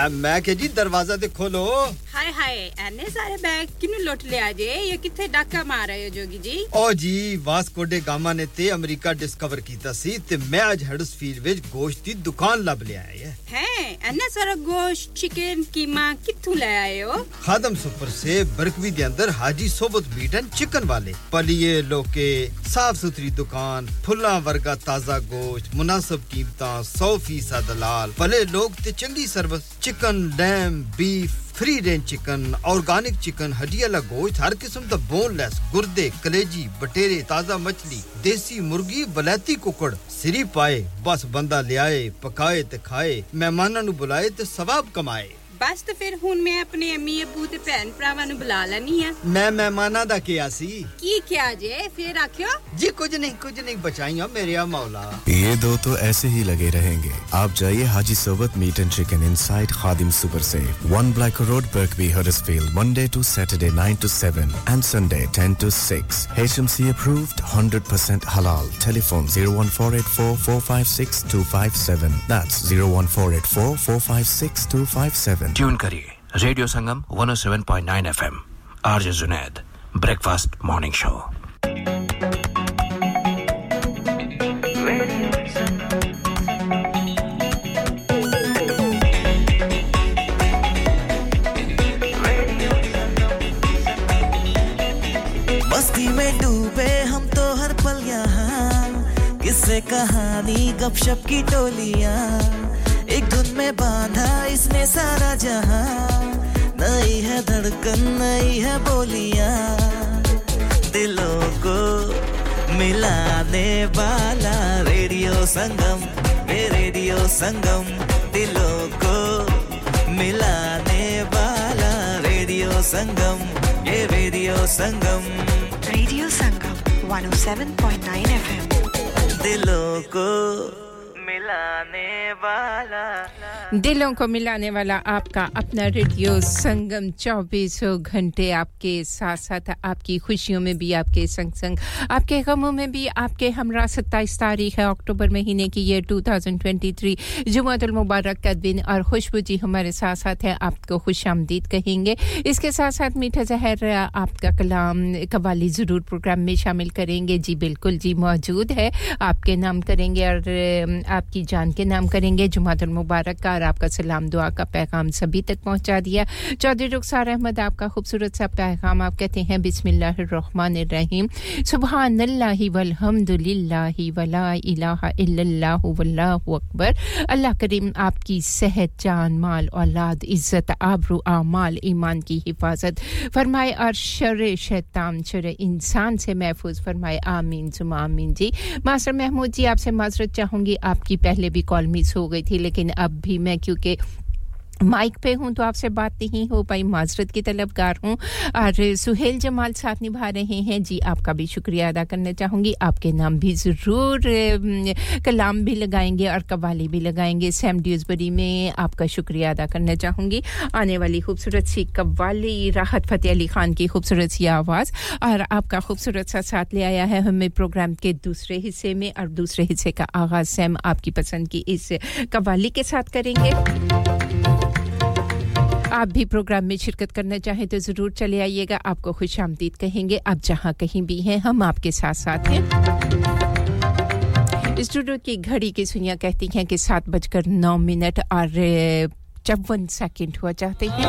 अम्मा के जी दरवाजा दे खोलो हाय हाय एने सारे bag किने लोट ले आजे ये किथे डाका मार रहे हो जोगी जी ओ जी वास्को डे गामा ने ते अमेरिका डिस्कवर कीता सी ते मैं आज हडर्सफील्ड विच गोश्त दी दुकान लब ले आए है हैं एने सारा गोश्त चिकन कीमा किथु ले आए हो खादम सुपर से बरकवी दे अंदर हाजी सोबत मीट एंड चिकन वाले पलिए लोके साफ सुथरी दुकान फुल्ला वर्गा ताजा गोश्त मुनासिब कीमतां one hundred percent दलाल भले लोग ते चंगी service Chicken, lamb, beef, free range chicken, organic chicken, हड्डी वाला गोश्त, हर किस्म का boneless, गुर्दे, कलेजी, बटेरे, ताजा मछली, देसी मुर्गी, बलाती कुकड़, सिरी पाए, बस बंदा ले आए, पकाए ते खाए, मेहमानां नु बुलाए ते सवाब कमाए बस तो फिर हुन मैं अपने अम्मी अब्बू ते भैन भरावां नु बुला लनी है मैं मेहमानां दा किया सी की किया जे फिर आखियो जी कुछ नहीं कुछ नहीं बचाइयो मेरे या मौला ये दो तो ऐसे ही लगे रहेंगे आप जाइए हाजी सवत meat and chicken inside Khadim super safe one Blacker Road Birkby Huddersfield Monday to Saturday nine to seven and Sunday ten to six HMC approved one hundred percent halal telephone zero one four eight four four five six two five seven that's zero one four eight four four five six two five seven Tune kariye Radio Sangam one oh seven point nine FM RJ Junaid Breakfast Morning Show मस्ती में डूबे हम तो हर पल यहाँ किससे कहानी गपशप की टोलियां एक धुन में बांधा इसने सारा जहां नई है धड़कन नई है बोलियां दिलों को मिलाने वाला रेडियो संगम ये रेडियो संगम दिलों को मिलाने वाला रेडियो संगम ये radio Sangam radio Sangam one oh seven point nine FM दिलों को मिलाने वाला दिलों को मिलाने वाला आपका अपना रेडियो संगम चौबीसों घंटे आपके साथ-साथ आपकी खुशियों में भी आपके संग-संग आपके गमों में भी आपके हमरा सत्ताईस तारीख है अक्टूबर महीने की ये twenty twenty-three जुमातुल मुबारक का दिन और खुशबू जी हमारे साथ-साथ है आपको खुशामदीद कहेंगे इसके साथ-साथ मीठा जहर आपका कलाम कवाली जरूर प्रोग्राम में शामिल करेंगे जी बिल्कुल जी मौजूद है आपके नाम करेंगे और आपकी जान के नाम करेंगे जुमातुल मुबारक का और आपका सलाम दुआ का पैगाम सभी तक पहुंचा दिया चौधरी रुखसार अहमद आपका खूबसूरत सा पैगाम आप कहते हैं बिस्मिल्लाहिर रहमानिर रहीम सुभानल्लाहि वलहमदुलिल्लाहि वला इलाहा इल्लल्लाहु वल्लाहु अकबर अल्लाह करीम आपकी सेहत जान माल औलाद इज्जत आबरू आमाल ईमान की हिफाजत फरमाए और शर शैतान शर इंसान से महफूज फरमाए आमीन सुमा आमीन जी मास्टर महमूद जी आपसे माजरत चाहूंगी आपकी पहले भी कॉल मिस हो गई थी लेकिन अब भी मैं क्योंकि माइक पे हूं तो आपसे बात नहीं हो पाई माजरत की तलबगार हूं और सुहेल जमाल साथ निभा रहे हैं जी आपका भी शुक्रिया अदा करना चाहूंगी आपके नाम भी जरूर कलाम भी लगाएंगे और कवाली भी लगाएंगे सैम ड्यूसबरी में आपका शुक्रिया अदा करना चाहूंगी आने वाली खूबसूरत सी कवाली राहत फतेह अली खान की खूबसूरत सी आवाज और आपका खूबसूरत सा साथ ले आया है हमें प्रोग्राम के दूसरे हिस्से में और दूसरे हिस्से का आगाज सैम आपकी पसंद की इस कवाली के साथ करेंगे आप भी प्रोग्राम में शिरकत करना चाहें तो जरूर चले आइएगा आपको खुशामदीद कहेंगे आप जहां कहीं भी हैं हम आपके साथ-साथ हैं स्टूडियो की घड़ी की सुइयां कहती हैं कि सात बजकर नौ मिनट और चौवन सेकंड हुआ चाहते हैं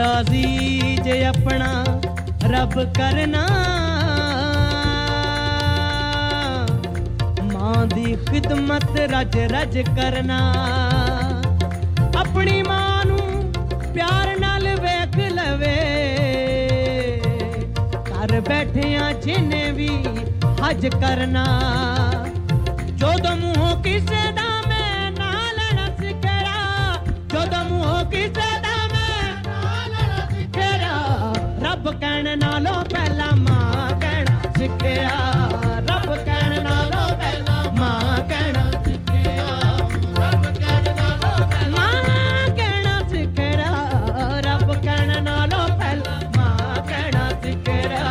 राजी जे अपना रब करना मां दी खिदमत रज रज करना अपनी मां नु प्यार नाल वेख लवे घर बैठियां जिने भी हज करना जो दमू हो किसे दा मैं नाल नस करा जो दमू हो किसे रब कहण नालों पहला मां कहना सिखया रब कहण नालों पहला मां कहना सिखया रब कहण नालों पहला मां कहना सिखया रब कहण नालों पहला मां कहना सिखया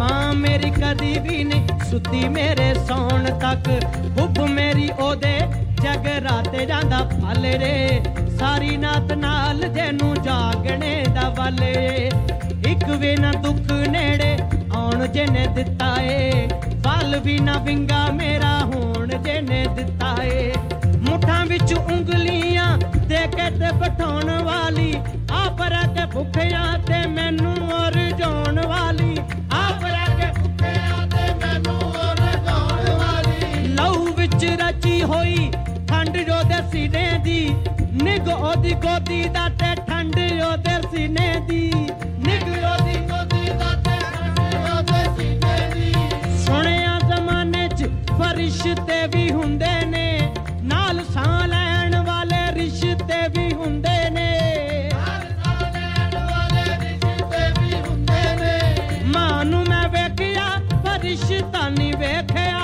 मां मेरी कदी भी नहीं सुती मेरे सौन तक हुब मेरी ओदे जगराते जांदा फाले रे सारी नात नाल जेनू जागने दा वाले इक वे ना दुख नेड़े आउण जेने दित्ता ए वाल भी ना विंगा मेरा होण जेने दित्ता ए मुठां विच उंगलियां दे के ते बठाउण वाली आप रखे भुखियां ते मैनू और जोण वाली आप रखे भुखियां ते मैनू और जोण वाली लहू विच रची होई ठंड जो दे सीने दी निग ओदी गोदी दा ते ठंड जो दे सीने दी निग ओदी गोदी दा ते ठंड जो दे सीने दी सुणिया ज़माने च फरिश्ते भी हुंदे ने नाल सां लैण वाले रिश्ते भी हुंदे ने नाल सां लैण वाले रिश्ते भी हुंदे ने मानू मैं वेखिया पर रिश्ता नहीं वेखिया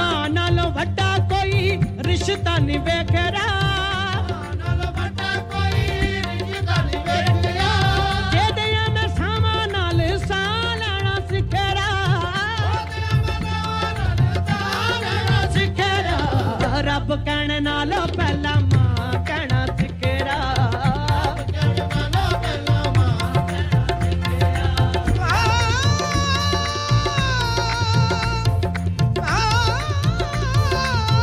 मां नालों वड्डा कोई रिश्ता नहीं वेखिया मां नालों वड्डा कोई रिश्ता नहीं वेखिया जेदियां मैं सावां नाल सां लैणा सिखेरा रब कहने नालों पहला मां कहना सिखेरा रब कहने नालों पहला मां कहना सिखेरा रब कहने नालों पहला मां कहना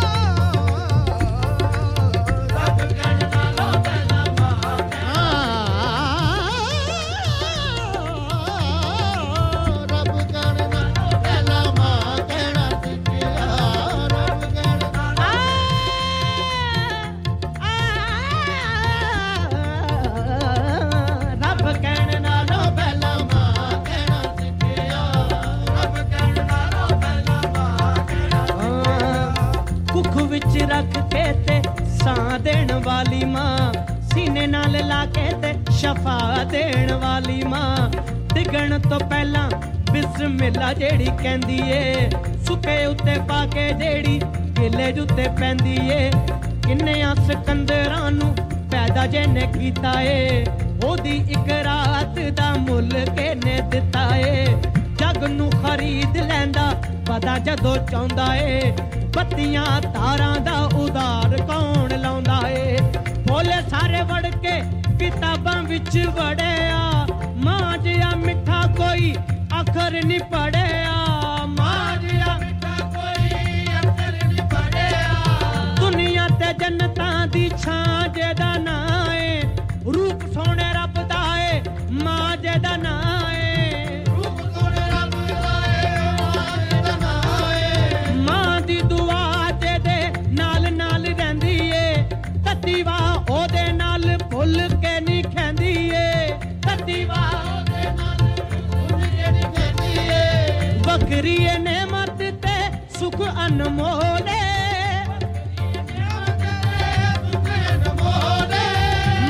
रब कहने नालों पहला मां कहना सिखेरा ਵਿੱਚ ਰੱਖ ਕੇ ਤੇ ਸਾਹ ਦੇਣ ਵਾਲੀ ਮਾਂ ਸੀਨੇ ਨਾਲ ਲਾ ਕੇ ਤੇ ਸ਼ਫਾ ਦੇਣ ਵਾਲੀ ਮਾਂ ਡਿੱਗਣ ਤੋਂ ਪਹਿਲਾਂ ਬਿਸਮਿਲ੍ਲਾ ਜਿਹੜੀ ਕਹਿੰਦੀ ਏ ਸੁੱਕੇ ਉੱਤੇ ਪਾ ਕੇ ਜਿਹੜੀ ਗਿੱਲੇ ਜੁੱਤੇ ਪੈਂਦੀ ਏ ਕਿੰਨਿਆਂ ਸਕੰਦਰਾਂ ਨੂੰ ਪੈਦਾ ਜਿਹਨੇ ਕੀਤਾ ਏ ਉਹਦੀ ਇੱਕ ਰਾਤ ਦਾ ਮੁੱਲ ਕਿਹਨੇ ਦਿੱਤਾ ਏ ਜੱਗ ਨੂੰ ਖਰੀਦ ਲੈਂਦਾ ਪਤਾ ਜਦੋਂ ਚਾਹੁੰਦਾ ਏ ਬੱਤੀਆਂ ਤਾਰਾਂ ਦਾ ਉਧਾਰ ਕੌਣ ਲਾਉਂਦਾ ਏ ਭੋਲੇ ਸਾਰੇ ਵੜ ਕੇ ਕਿਤਾਬਾਂ ਵਿੱਚ ਵੜਿਆ ਮਾਂ ਜਿਹਾ ਮਿੱਠਾ ਕੋਈ ਅੱਖਰ ਨਹੀਂ ਪੜਿਆ ਮਾਂ ਜਿਹਾ ਮਿੱਠਾ ਕੋਈ ਅੱਖਰ ਨਹੀਂ ਪੜਿਆ ਦੁਨੀਆ ਤੇ ਜੰਨਤਾਂ ਦੀ ਛਾਂ ਜਿਹਦਾ ਨਾਂ ਏ ਰੂਪ ਸੋਹਣੇ ਰੱਬ ਦਾ ਏ ਮਾਂ ਜਿਹਦਾ ਨਾਂ ਏ ਤਦੀਵਾ ਉਹਦੇ ਨਾਲ ਭੁੱਲ ਕੇ ਨਹੀਂ ਖੈਂਦੀ ਏ ਤਦੀਵਾ ਉਹਦੇ ਨਾਲ ਭੁੱਲ ਕੇ ਨਹੀਂ ਖੈਂਦੀ ਏ ਬਕਰੀ ਏ ਨਿਮਤ ਤੇ ਸੁਖ ਅਨਮੋਲ ਏ ਬਕਰੀ ਏ ਸੁਖ ਅਨਮੋਲ ਏ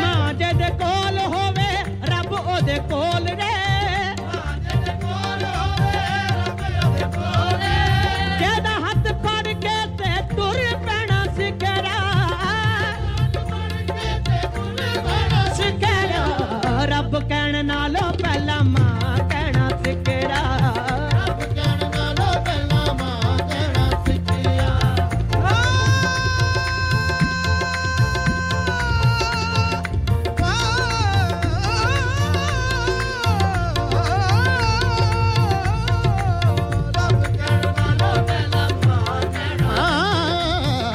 ਮਾਂ ਜਿਹਦੇ ਕੋਲ ਹੋਵੇ ਰੱਬ ਉਹਦੇ ਕੋਲ ਏ ਮਾਂ ਜਿਹਦੇ ਕੋਲ ਹੋਵੇ ਰੱਬ ਉਹਦੇ ਕੋਲ ਏ ਜਿਹਦਾ ਹੱਥ ਫੜ ਕੇ ਤੇ ਤੁਰ ਪੈਣਾ ਸਿਖਰਾ ਰੱਬ ਕਹਿਣ ਨਾਲੋਂ ਪਹਿਲਾਂ ਮਾਂ ਕਹਿਣਾ ਸਿੱਖਿਆ ਰੱਬ ਕਹਿਣ ਨਾਲੋਂ ਪਹਿਲਾਂ ਮਾਂ ਕਹਿਣਾ ਸਿੱਖਿਆ ਰੱਬ ਕਹਿਣ ਨਾਲੋਂ ਪਹਿਲਾਂ ਮਾਂ ਕਹਿਣਾ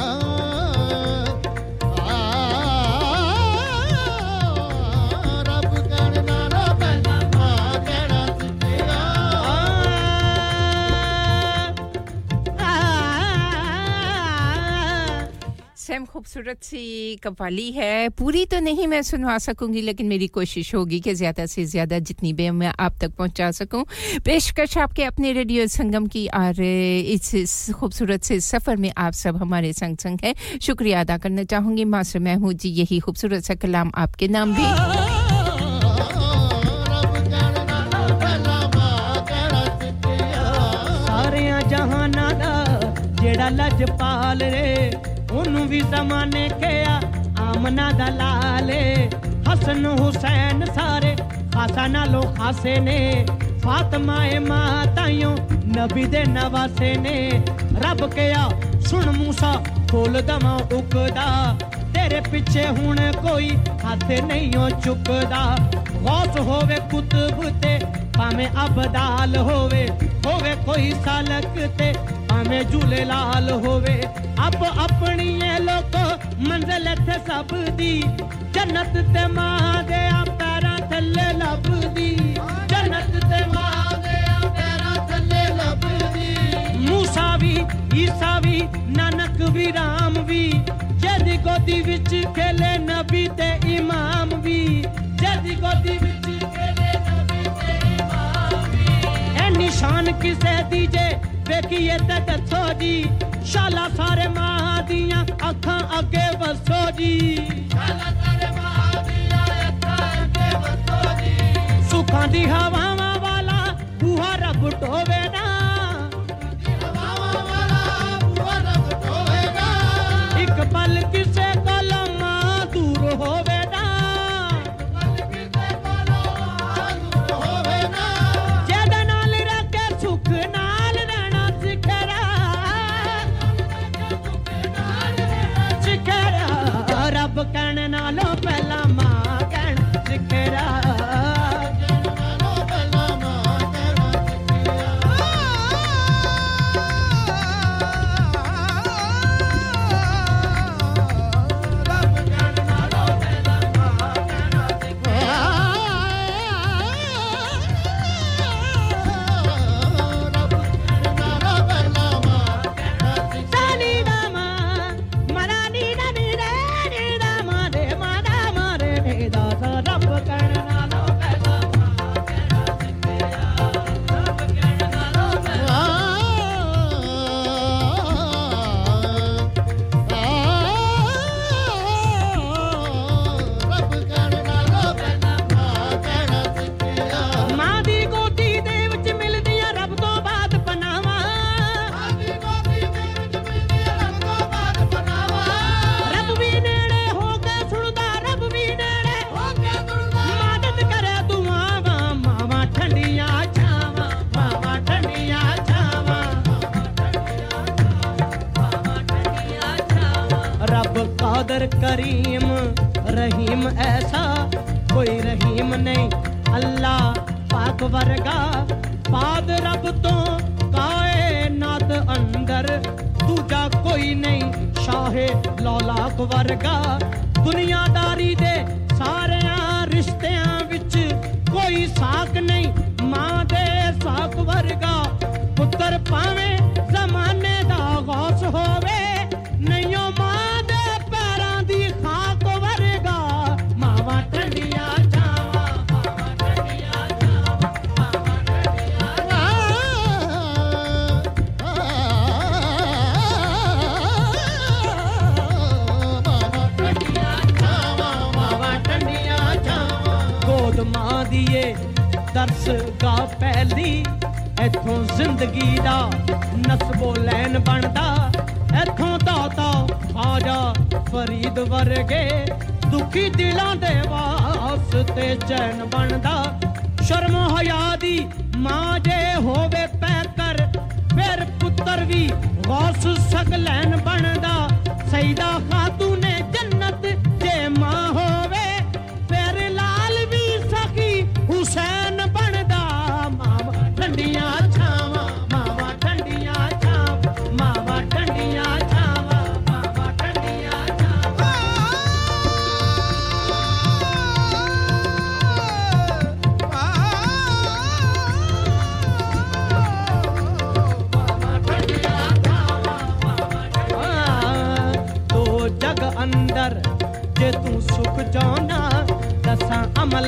सेम खूबसूरत सी कव्वाली है पूरी तो नहीं मैं सुनवा सकूंगी लेकिन मेरी कोशिश होगी कि ज़्यादा से ज़्यादा जितनी भी मैं आप तक पहुंचा सकूं पेशकश आपके अपने रेडियो संगम की और इस खूबसूरत से सफ़र में आप सब हमारे संग संग हैं शुक्रिया अदा करना चाहूँगी मास्टर महमूद जी यही खूबसूरत सा कलाम आपके नाम भी जेड़ा लजपाल रे उन्हों भी ज़माने के आ आमना दलाले हसन हुसैन सारे खासा ना लो खासे ने फातिमा ए मातायो नबी दे नवासे ने रब कहया सुन मूसा खोल दमा उकदा तेरे पीछे हुन कोई हाथ नहीं ओ चुकदा गौस होवे कुतुब ते भावे अबदाल होवे होवे कोई सालक ते भावे झूले लाल होवे अब अपनी ए लोको मंजिल ते सब दी जन्नत ते मां दे पैरां थल्ले लब दी जन्नत ते मां दे पैरां थल्ले लब दी मूसा भी ईसा भी नानक भी राम भी जदी गोदी विच खेले नबी ते इमाम भी जदी गोदी विच खेले नबी ते इमाम भी ए निशान किसे दीजे वेखिए ते दसो जी शाला सारे मां दियां अखां अगे वसो जी शाला सारे मां दियां अखां अगे वसो जी सुखां दी हवावां वाला बूहा रब ढोवे ना पल किसे कोला मां दूर होवे ना पल किसे कोला मां दूर होवे ना जेदे नाल रह के सुख नाल रहना सिखरा सिखरा रब कहने नालों पहला मां कहना सिखरा करीम रहीम ऐसा कोई रहीम नहीं अल्लाह पाक वर्गा पाद रब तो कायनात अंदर दूजा कोई नहीं शाहे लौलाक वर्गा दुनियादारी दे सारे रिश्तेयां विच कोई साख नहीं मां दे साख वर्गा पुत्र पावे जमाने दा गौस होवे नहीं ओ मां दर्स गा पहली इथों जिंदगी दा नस्बो लैन बनदा इथों दाता आजा फरीद वर्गे दुखी दिलां दे वास्ते चैन बनदा शर्म हया दी मां जे होवे पैकर फिर पुत्र भी गौस सकलैन बनदा सईदा खातून जन्नत जे मां होवे फिर लाल भी सखी हुसैन जे तू सुख जाना दसा अमल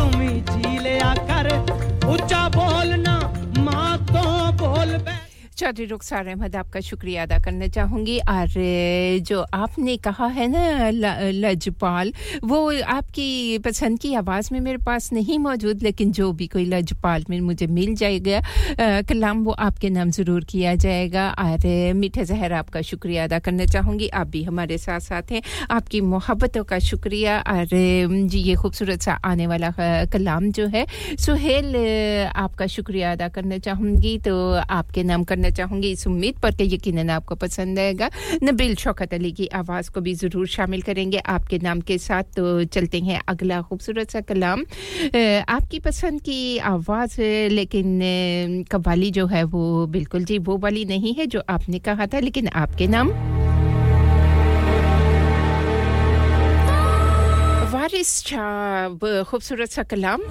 तुम ही जी ले आ कर ऊंचा बोलना मां तो बोल चौधरी रुखसार अहमद आपका शुक्रिया अदा करना चाहूंगी और जो आपने कहा है ना लजपाल वो आपकी पसंद की आवाज में मेरे पास नहीं मौजूद लेकिन जो भी कोई लजपाल में मुझे मिल जाएगा कलाम वो आपके नाम जरूर किया जाएगा और मीठे जहर आपका शुक्रिया अदा करना चाहूंगी आप भी हमारे साथ साथ हैं आपकी मोहब्बतों का शुक्रिया और जी ये खूबसूरत सा आने वाला कलाम जो है सुहेल आपका शुक्रिया अदा करना चाहूंगी तो आपके नाम करना चाहूंगी इस उम्मीद पर कि यकीनन आपको पसंद आएगा नबील शौकत अली की आवाज को भी जरूर शामिल करेंगे आपके नाम के साथ तो चलते हैं अगला खूबसूरत सा कलाम आपकी पसंद की आवाज लेकिन कव्वाली जो है वो बिल्कुल जी वो वाली नहीं है जो आपने कहा था लेकिन आपके नाम वारिस शाह खूबसूरत सा कलाम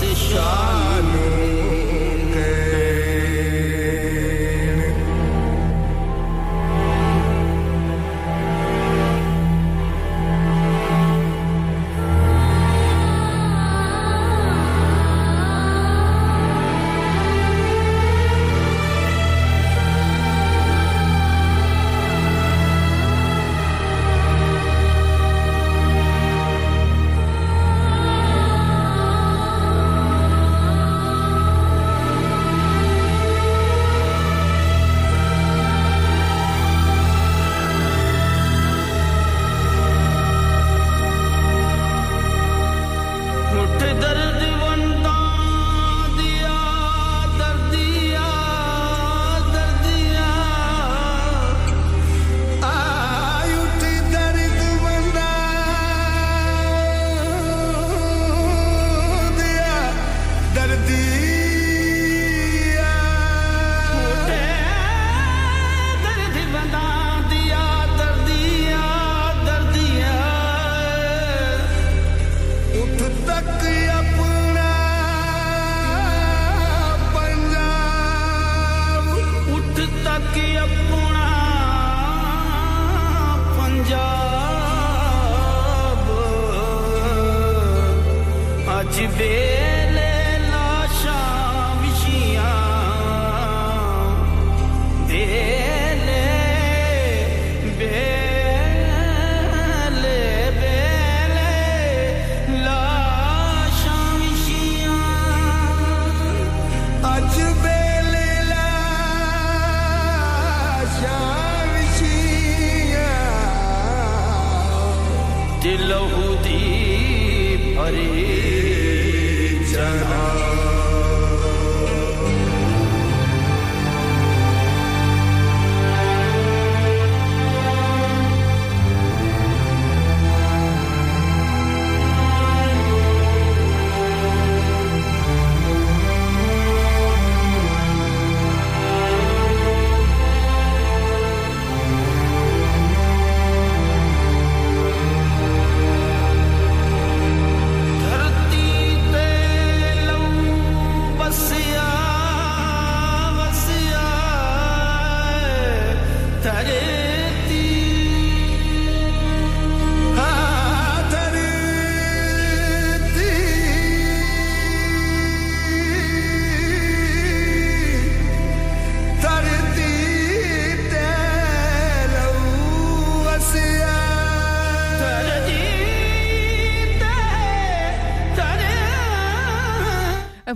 Shanu ke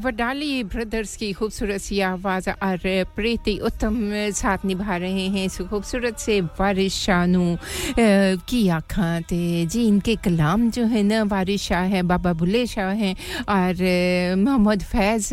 वडाली ब्रदर्स की खूबसूरत सी आवाज और प्रीति उत्तम साथ निभा रहे हैं इस खूबसूरत से वारिस शानू की आँखें ते जी इनके कलाम जो है ना वारिस शाह है बाबा बुल्ले शाह हैं और मोहम्मद फैज़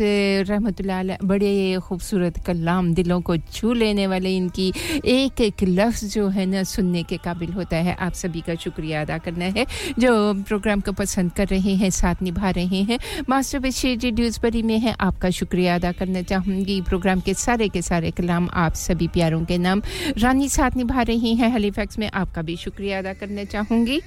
रहमतुल्लाह अलैह बड़े खूबसूरत कलाम दिलों को छू लेने वाले इनकी एक एक लफ्ज़ जो है ना सुनने के काबिल होता है आप सभी का शुक्रिया अदा करना है जो प्रोग्राम को पसंद कर रहे हैं साथ निभा रहे हैं मास्टर बशीर जी ड्यूज पर में है आपका शुक्रिया अदा करना चाहूंगी प्रोग्राम के सारे के सारे कलाम आप सभी प्यारों के नाम रानी साथ निभा रही हैं हैलीफैक्स में आपका भी शुक्रिया अदा करना चाहूंगी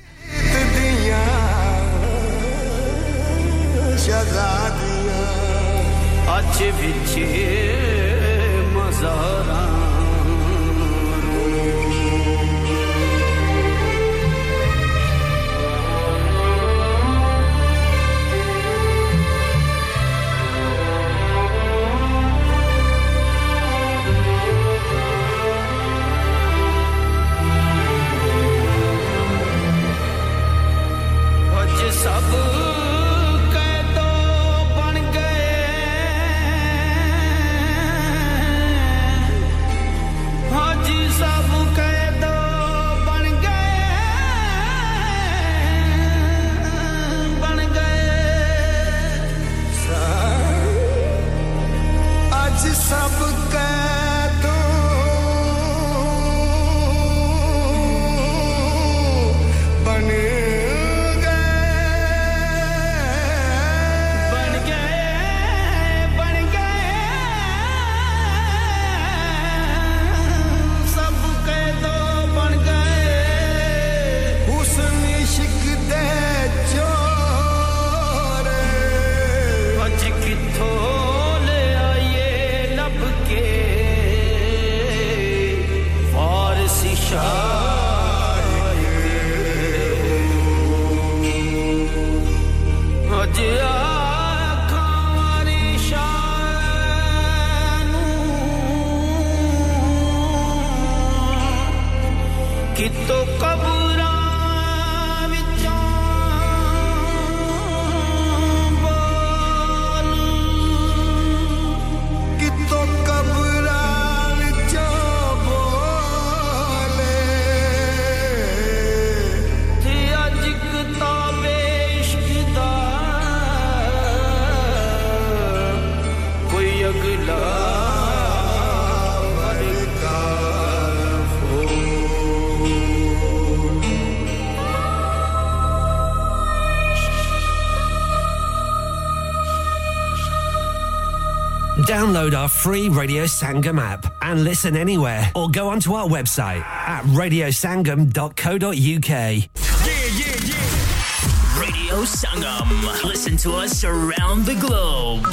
Download our free Radio Sangam app and listen anywhere or go onto our website at radio sangam dot co dot u k. Yeah, yeah, yeah. Radio Sangam. Listen to us around the globe.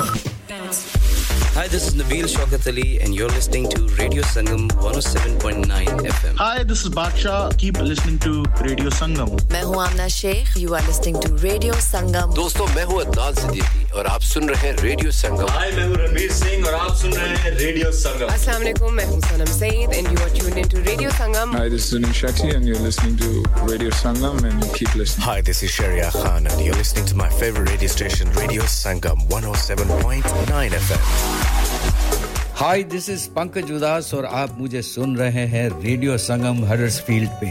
Hi, this is Nabeel Shaukat Ali and you're listening to Radio Sangam one oh seven point nine F M. Hi, this is Badshah. Keep listening to Radio Sangam. मैं हूँ Amna Sheikh. You are listening to Radio Sangam. दोस्तों, मैं हूँ अदनान सिद्दीकी. और आप सुन रहे हैं रेडियो संगम हाय मैं हूं रणवीर सिंह और आप सुन रहे हैं रेडियो संगम अस्सलाम वालेकुम मैं हूं Sanam Saeed and you are tuned in to radio Sangam hi this is Suniel Shetty and you are listening to radio Sangam and you keep listening hi this is Shehryar Khan and you are listening to my favourite radio station radio Sangam one oh seven point nine F M hi this is Pankaj Udhas और आप मुझे सुन रहे हैं radio Sangam Huddersfield पे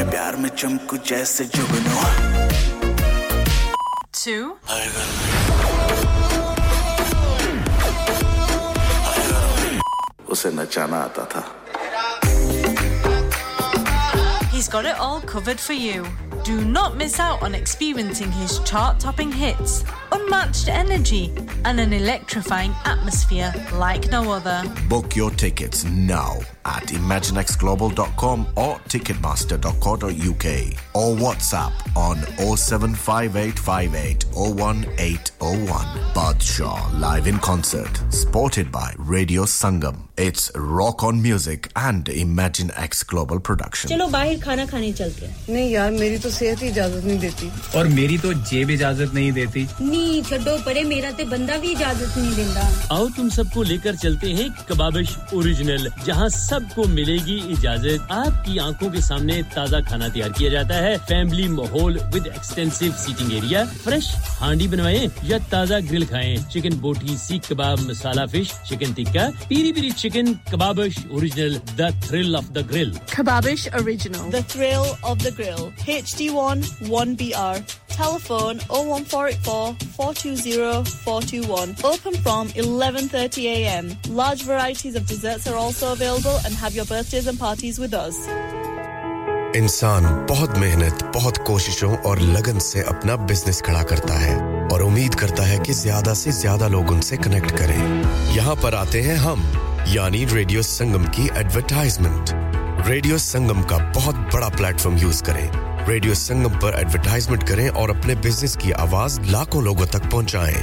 he's got it all covered for you. Do not miss out on experiencing his chart-topping hits, unmatched energy, and an electrifying atmosphere like no other. Book your tickets now at imagine x global dot com or ticketmaster dot co dot u k or WhatsApp on oh seven five eight five eight oh one eight oh one. Badshah live in concert, supported by Radio Sangam. It's Rock On Music and ImagineX Global production. Chalo bahir khana khane chalte hain. Nahi yaar, meri to सेहत इजाजत नहीं देती और मेरी तो जेब इजाजत नहीं देती नहीं छोड़ो परे मेरा ते बंदा भी इजाजत नहीं देता आओ तुम सबको लेकर चलते हैं कबाबिश ओरिजिनल जहां सबको मिलेगी इजाजत आपकी आंखों के सामने ताजा खाना तैयार किया जाता है फैमिली माहौल with extensive seating area fresh handi बनवाएं या ताजा ग्रिल खाएं chicken boti seekh kebab masala fish chicken tikka peri peri chicken Kababish original the thrill of the grill Kababish original the thrill of the grill H D one one B R. Telephone oh one four eight four four two oh four two one. Open from eleven thirty a m. Large varieties of desserts are also available and have your birthdays and parties with us. इंसान बहुत मेहनत, बहुत कोशिशों और लगन से अपना business खड़ा करता है और उम्मीद करता है कि ज़्यादा से ज़्यादा लोग उनसे कनेक्ट करें। यहाँ पर आते हैं हम, यानी रेडियो संगम की एडवरटाइजमेंट। रेडियो संगम का बहुत बड़ा प्लेटफॉर्म यूज़ करें। रेडियो संगम पर एडवर्टाइजमेंट करें और अपने बिजनेस की आवाज लाखों लोगों तक पहुंचाएं।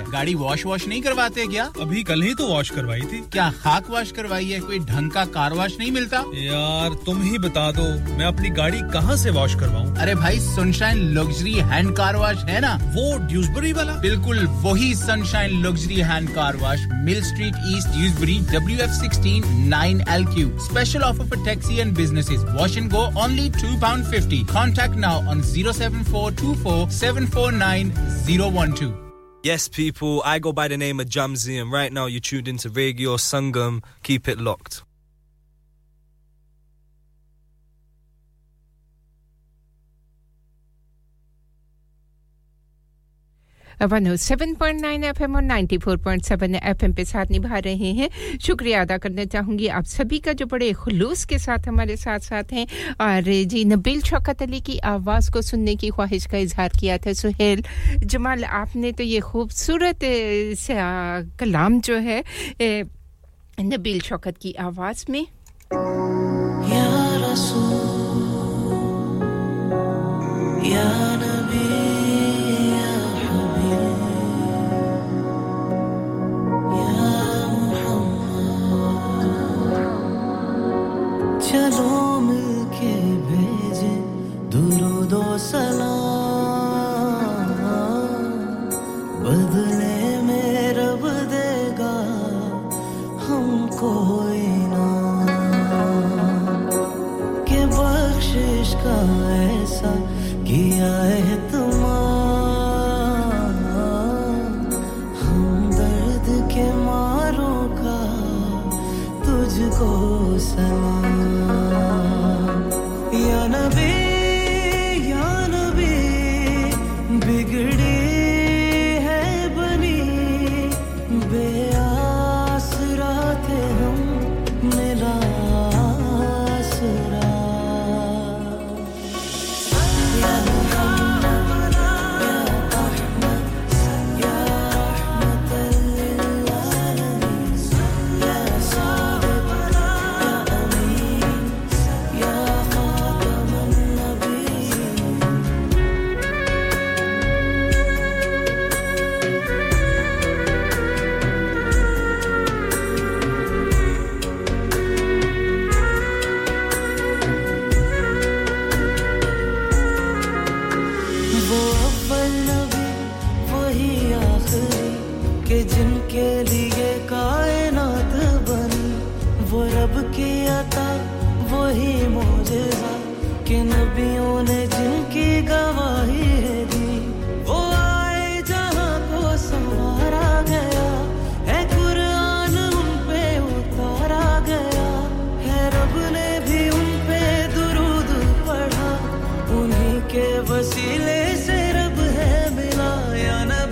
गाड़ी वॉश वॉश नहीं करवाते क्या अभी कल ही तो वॉश करवाई थी क्या खाक वॉश करवाई है कोई ढंग का कार वॉश नहीं मिलता यार तुम ही बता दो मैं अपनी गाड़ी कहां से वॉश करवाऊं अरे भाई sunshine luxury hand car wash है ना वो ड्यूसबरी वाला बिल्कुल वही sunshine luxury hand car wash mill street east Dewsbury W F one six nine L Q special offer for taxi and businesses wash and go only two pounds fifty contact now on oh seven four two four seven four nine oh one two. Yes, people, I go by the name of Jamzi, and right now you're tuned into Radio Sangam. Keep it locked. one oh seven point nine F M और ninety-four point seven F M पे साथ निभा रहे हैं शुक्रिया अदा करना चाहूंगी आप सभी का जो बड़े खुलूस के साथ हमारे साथ साथ हैं और जी नबील शौकत अली की आवाज को सुनने की ख्वाहिश का इजहार किया था सुहेल जमाल आपने तो ये खूबसूरत कलाम जो है नबील शौकत की आवाज में या रसूल या नबी चलो मिलके भेजे दुरूद और सलाम बदले में रब देगा हमको इनाम के बख्शिश का ऐसा किया है तुम्हारा हम दर्द के मारों का तुझको सलाम कि जिनके लिए कायनात बनी वो रब की अता वही मौजज़ा कि नबियों ने जिनकी गवाही है दी वो आए जहां को संवारा गया है कुरान उन पे उतारा गया है रब ने भी उन पे दुरूद पढ़ा उन्हीं के वसीले से रब है मिला या नबी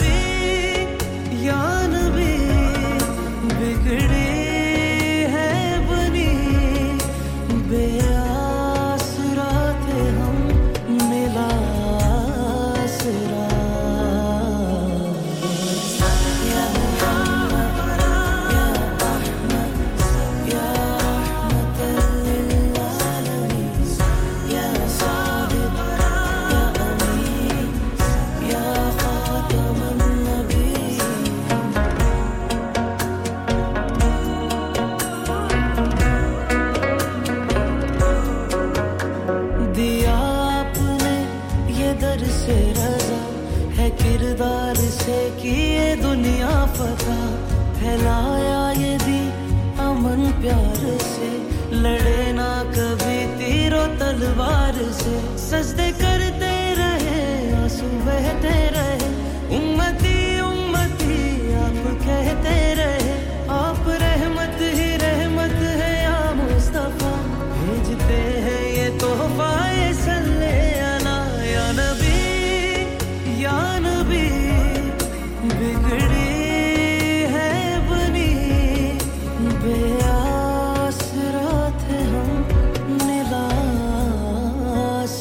किरदार से किए दुनिया फता फैलाया ये दी अमन प्यार से लड़े ना कभी तीरों तलवार से सजदे करते रहे आंसू बहते रहे उम्मती उम्मती आप कहते रहे आप रहमत ही रहमत है या मुस्तफा भेजते हैं ये तोहफा ये सल्ले अला या नबी Ya Nabi, bigdi hai bani, beyaas raat hai hum nilaas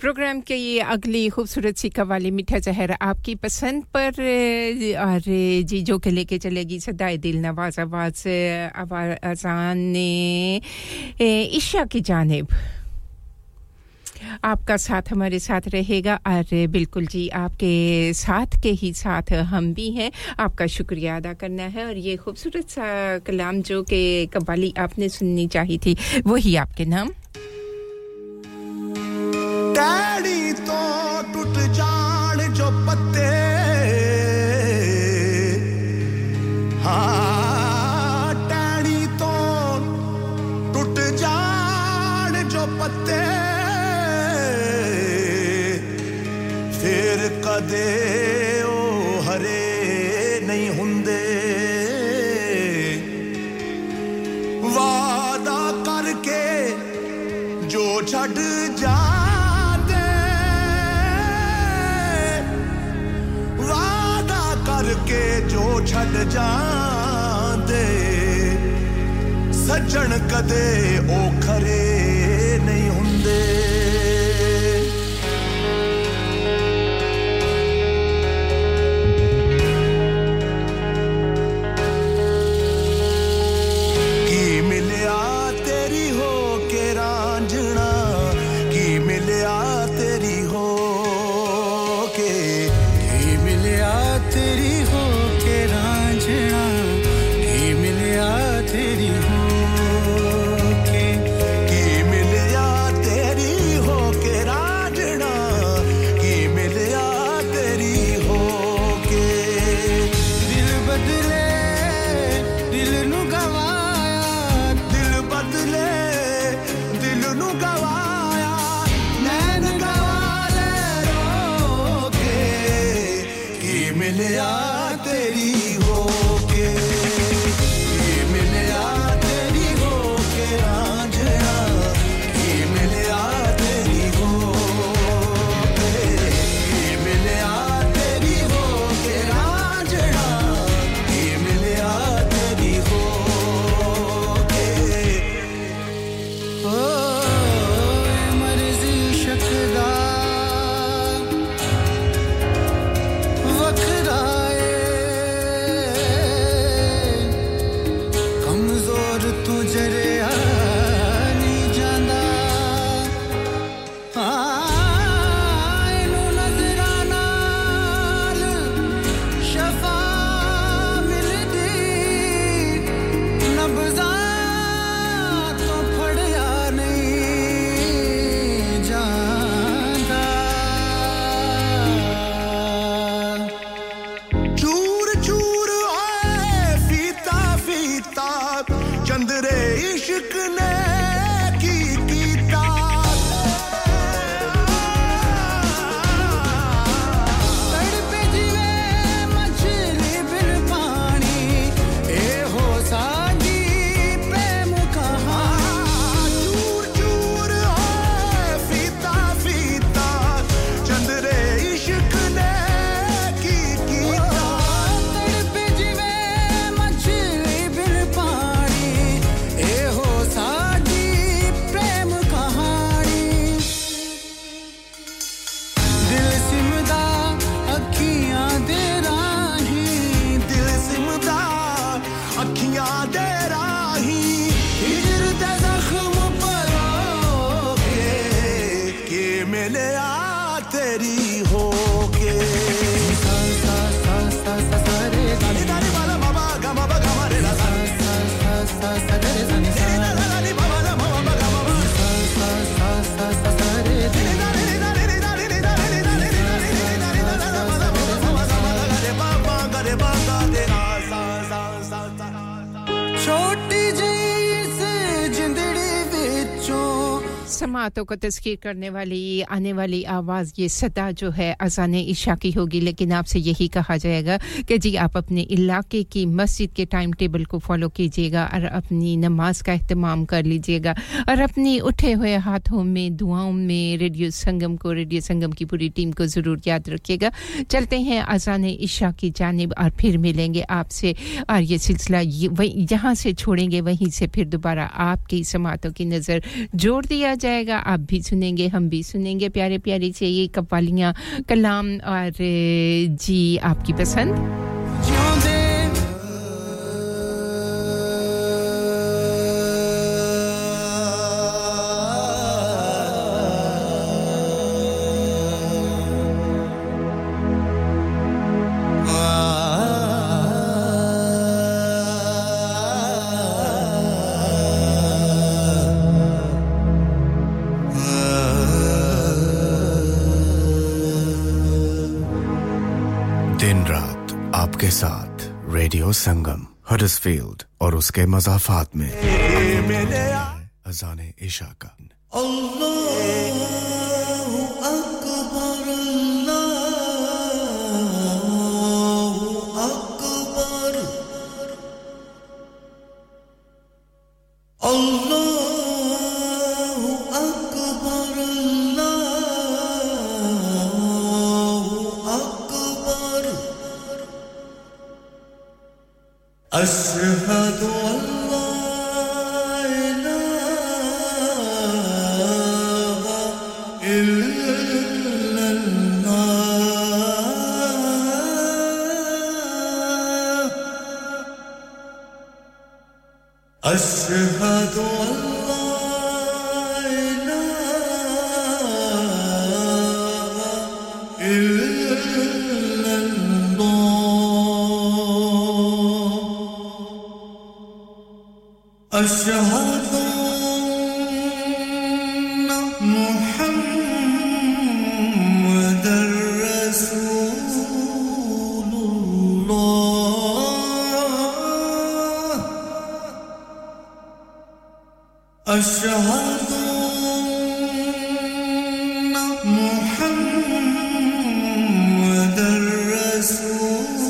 programme के ये अगली खूबसूरत सी कव्वाली मीठा जहर आपकी पसंद पर और जी जो के लेके चलेगी सदाए दिल नवाज आवाज से अजान ने ईशा की जानिब आपका साथ हमारे साथ रहेगा और बिल्कुल जी आपके साथ के ही साथ हम भी हैं आपका शुक्रिया अदा करना है और ये खूबसूरत सा कलाम जो के कव्वाली आपने सुननी चाहिए थी वही आपके नाम डैडी तो टूट जान जो पत्ते हाँ डैडी तो टूट जान जो पत्ते फिर कदे ओ हरे नहीं हुंदे वादा करके जो छड़ जा के जो छड़ जांदे सजण कदे ओ खरे नहीं हुंदे की मिलया तेरी हो के रांझना की मिलया तेरी हो के की मिलया तेरी Numbers on समातों को तज़किर करने वाली आने वाली आवाज़ ये सदा जो है अज़ाने इशा की होगी लेकिन आपसे यही कहा जाएगा कि जी आप अपने इलाके की मस्जिद के टाइम टेबल को फॉलो कीजिएगा और अपनी नमाज का अहतमाम कर लीजिएगा और अपनी उठे हुए हाथों में दुआओं में रेडियो संगम को रेडियो संगम की पूरी टीम को ज़रूर याद रखिएगा चलते हैं अज़ाने इशा की जानिब और फिर मिलेंगे आपसे और ये सिलसिला यहाँ से छोड़ेंगे वहीं से फिर दोबारा आपकी समातों की नज़र जोड़ दिया जाएगा आप भी सुनेंगे हम भी सुनेंगे प्यारे प्यारे से ये कव्वालियां कलाम और जी आपकी पसंद संगम हडर्सफील्ड और उसके मज़ाफ़ात में अज़ाने इशा का अल्लाहु अकबर अल्लाहु अकबर अल्लाह أشهد أن لا إله إلا الله أشهد أن لا إله إلا الله أشهد أن محمداً رسول الله أشهد أن محمداً رسول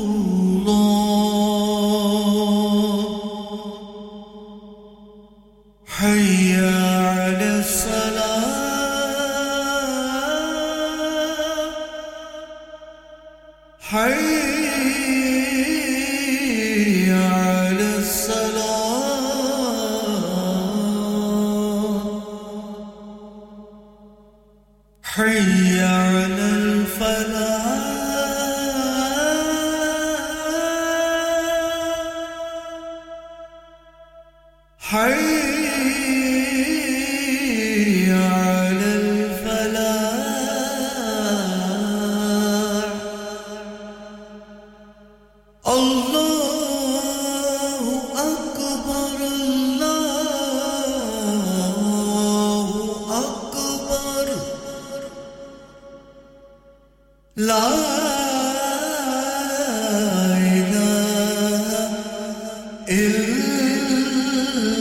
الله La ilaha illallah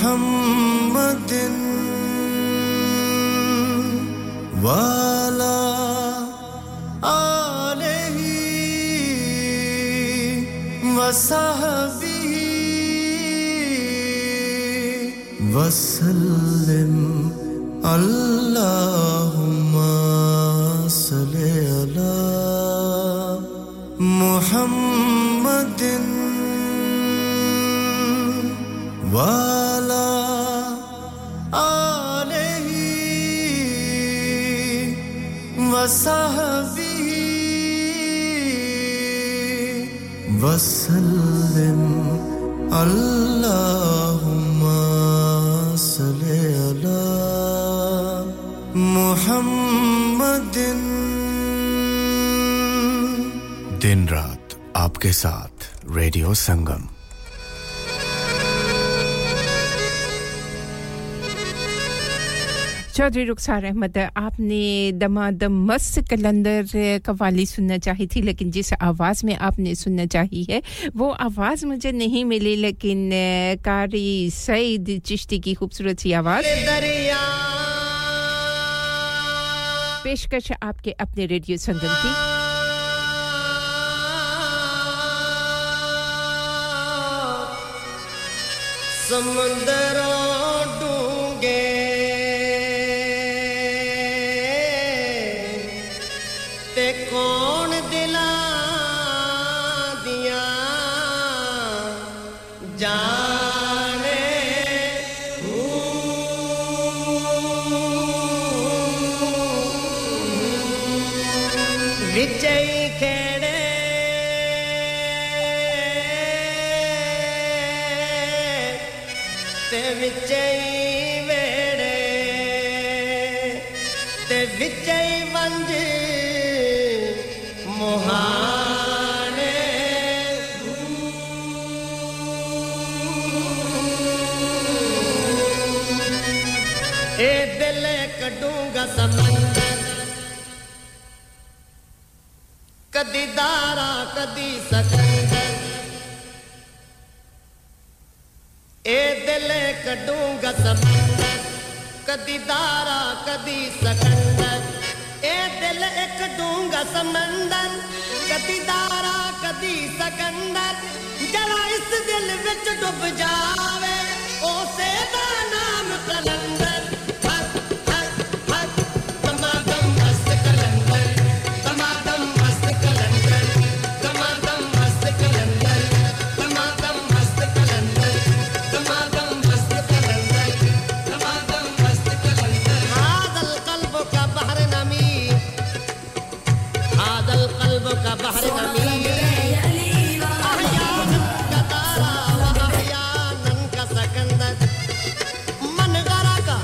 محمد وعلى آله وصحبه وسلم اللهم صل على محمد وعلى آله وصحبه وسلم اللهم صل على محمد दिन रात आपके साथ रेडियो संगम चौधरी रुखसार अहमद आपने दमादम मस्त कलंदर कव्वाली सुनना चाही थी लेकिन जिस आवाज में आपने सुनना चाही है वो आवाज मुझे नहीं मिली लेकिन कारी सईद चिश्ती की खूबसूरत सी आवाज पेशकश आपके अपने रेडियो संगम की समंदरों डूंगे ते कौन दिला दिया जाने विचई खेड़े ते विचई वेड़े ते विचई वंजे समंदर कदी दारा कदी सकंदर ए दिल कढूंगा समंदर कदी दारा कदी सकंदर ए दिल कढूंगा समंदर कदी दारा कदी सकंदर जरा इस दिल विच डूब जावे उसे दा नाम कलंदर मन गरा का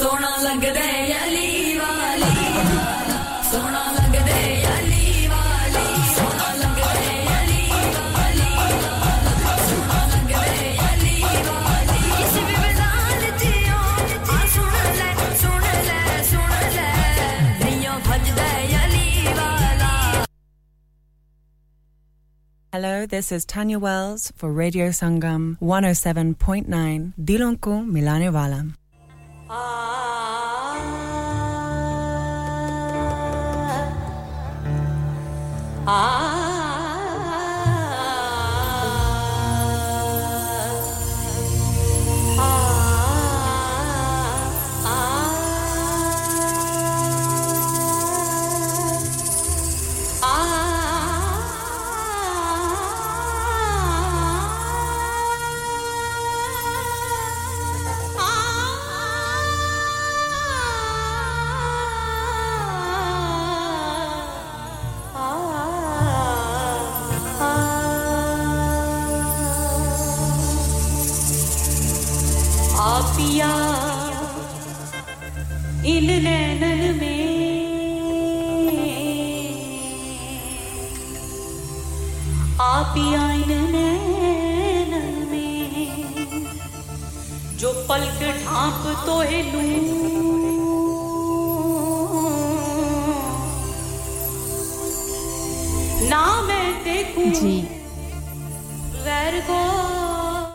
सोना लगदा है अली वाली सोना लगदा है अली वाली सोना लगदा है अली वाली सोना लगदा है अली वाली किसी भी मजाल जियो आ सुन ले सुन ले सुन ले दियो भजदा है अली वाला Hello, this is Tanya Wells for Radio Sangam one oh seven point nine Dilon ko milane wala Ah, ah, ah, ah, आपिया इन नैनन में आपिया इन नैनन में जो पलक ढांप तो है लूं ना मैं देखूं गैर को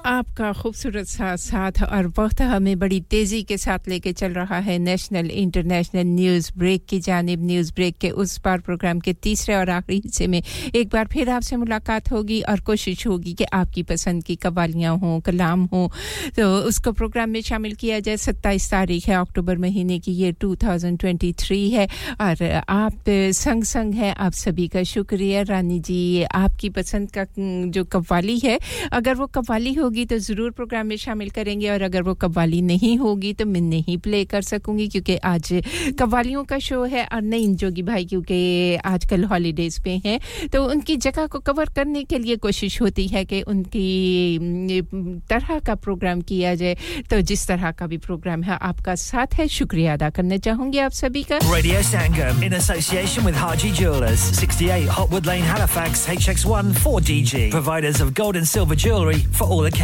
आपका खूबसूरत सा साथ और वक्त हमें बड़ी तेजी के साथ लेके चल रहा है नेशनल इंटरनेशनल न्यूज़ ब्रेक की जानिब न्यूज़ ब्रेक के उस पार प्रोग्राम के तीसरे और आखिरी हिस्से में एक बार फिर आपसे मुलाकात होगी और कोशिश होगी कि आपकी पसंद की कवालियां हों कलाम हों तो उसको प्रोग्राम में शामिल किया जाए सत्ताईस तारीख है अक्टूबर महीने की ये twenty twenty-three है और आप संग संग हैं आप सभी का शुक्रिया रानी जी आपकी पसंद का जो कव्वाली है अगर वो कव्वाली हो तो जरूर प्रोग्राम में शामिल करेंगे और अगर वो कव्वाली नहीं होगी तो मैं नहीं प्ले कर सकूंगी क्योंकि आज कव्वालियों का शो है और नईन जोगी भाई क्योंकि आजकल हॉलीडेज पे हैं तो उनकी जगह को कवर करने के लिए कोशिश होती है कि उनकी तरह का प्रोग्राम किया जाए तो जिस तरह का भी प्रोग्राम है आपका साथ है शुक्रिया अदा करना चाहूंगी आप सभी का radio Sangam in association with Haji jewellers sixty-eight Hotwood Lane Halifax H X one four D G providers of gold and silver jewelry for all occasions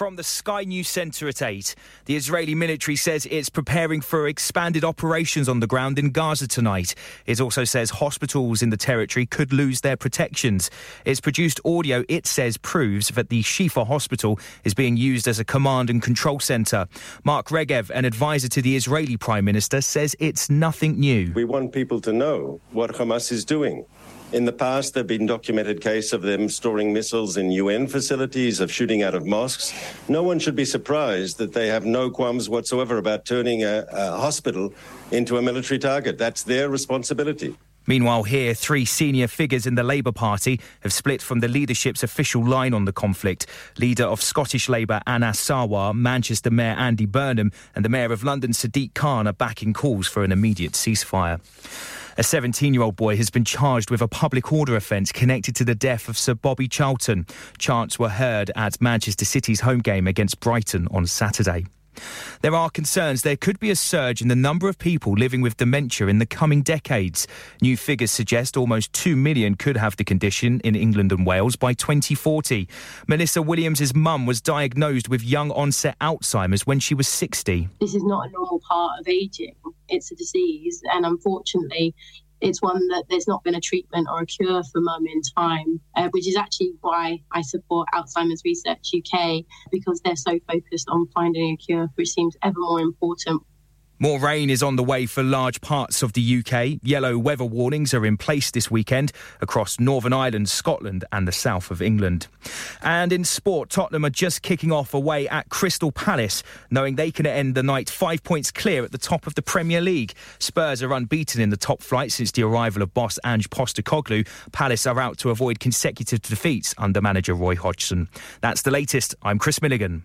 From the Sky News Centre at eight, the Israeli military says it's preparing for expanded operations on the ground in Gaza tonight. It also says hospitals in the territory could lose their protections. It's produced audio it says proves that the Shifa hospital is being used as a command and control centre. Mark Regev, an advisor to the Israeli Prime Minister, says it's nothing new. We want people to know what Hamas is doing. In the past, there have been documented cases of them storing missiles in U N facilities, of shooting out of mosques. No one should be surprised that they have no qualms whatsoever about turning a, a hospital into a military target. That's their responsibility. Meanwhile, here, three senior figures in the Labour Party have split from the leadership's official line on the conflict. Leader of Scottish Labour, Anna Sawar, Manchester Mayor Andy Burnham and the Mayor of London, Sadiq Khan, are backing calls for an immediate ceasefire. A seventeen-year-old boy has been charged with a public order offence connected to the death of Sir Bobby Charlton. Chants were heard at Manchester City's home game against Brighton on Saturday. There are concerns there could be a surge in the number of people living with dementia in the coming decades. New figures suggest almost two million could have the condition in England and Wales by twenty forty. Melissa Williams' mum was diagnosed with young-onset Alzheimer's when she was sixty. This is not a normal part of ageing. It's a disease, and unfortunately, it's one that there's not been a treatment or a cure for mum in time, uh, which is actually why I support Alzheimer's Research U K, because they're so focused on finding a cure, which seems ever more important. More rain is on the way for large parts of the U K. Yellow weather warnings are in place this weekend across Northern Ireland, Scotland and the south of England. And in sport, Tottenham are just kicking off away at Crystal Palace, knowing they can end the night five points clear at the top of the Premier League. Spurs are unbeaten in the top flight since the arrival of boss Ange Postecoglou. Palace are out to avoid consecutive defeats under manager Roy Hodgson. That's the latest. I'm Chris Milligan.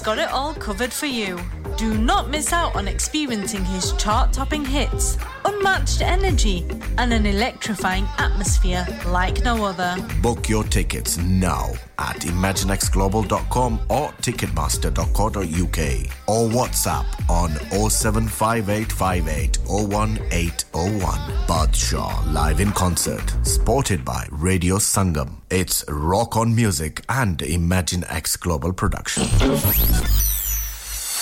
got it all covered for you. Do not miss out on experiencing his chart-topping hits, unmatched energy, and an electrifying atmosphere like no other. Book your tickets now at imagine x global dot com or ticketmaster dot co dot U K or WhatsApp on oh seven five eight five eight oh one eight oh one. Badshah live in concert, supported by Radio Sangam. It's Rock On Music and ImagineX Global production.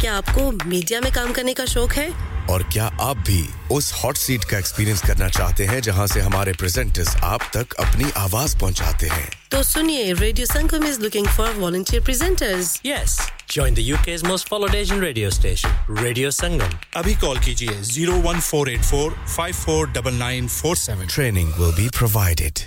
क्या आपको media में काम करने का शौक है? और क्या आप भी उस हॉट सीट का एक्सपीरियंस करना चाहते हैं जहां से हमारे प्रेजेंटर्स आप तक अपनी आवाज पहुंचाते हैं? तो सुनिए, radio Sangam is looking for volunteer presenters. Yes, join the U K's most followed Asian radio station, Radio Sangam. Abhi call kijiye oh one four eight four five four nine nine four seven. Training will be provided.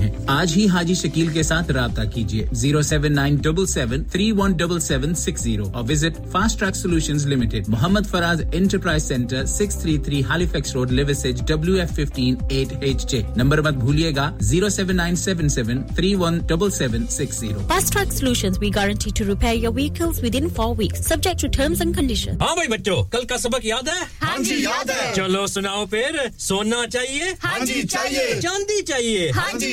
आज ही हाजी शकील के साथ राबता कीजिए oh seven nine seven seven three one seven seven six oh और visit fast track solutions limited, Mohammad Faraz enterprise centre, six thirty-three Halifax road, Liversedge, W F one five eight H J. Number मत भूलिएगा oh seven nine seven seven three one seven seven six oh. Fast track solutions, we guarantee to repair your vehicles within four weeks, subject to terms and condition. हां भाई बच्चों, कल का सबक याद है? हां जी याद है. चलो सुनाओ फिर. सोना चाहिए? हां जी चाहिए. चांदी चाहिए? हां जी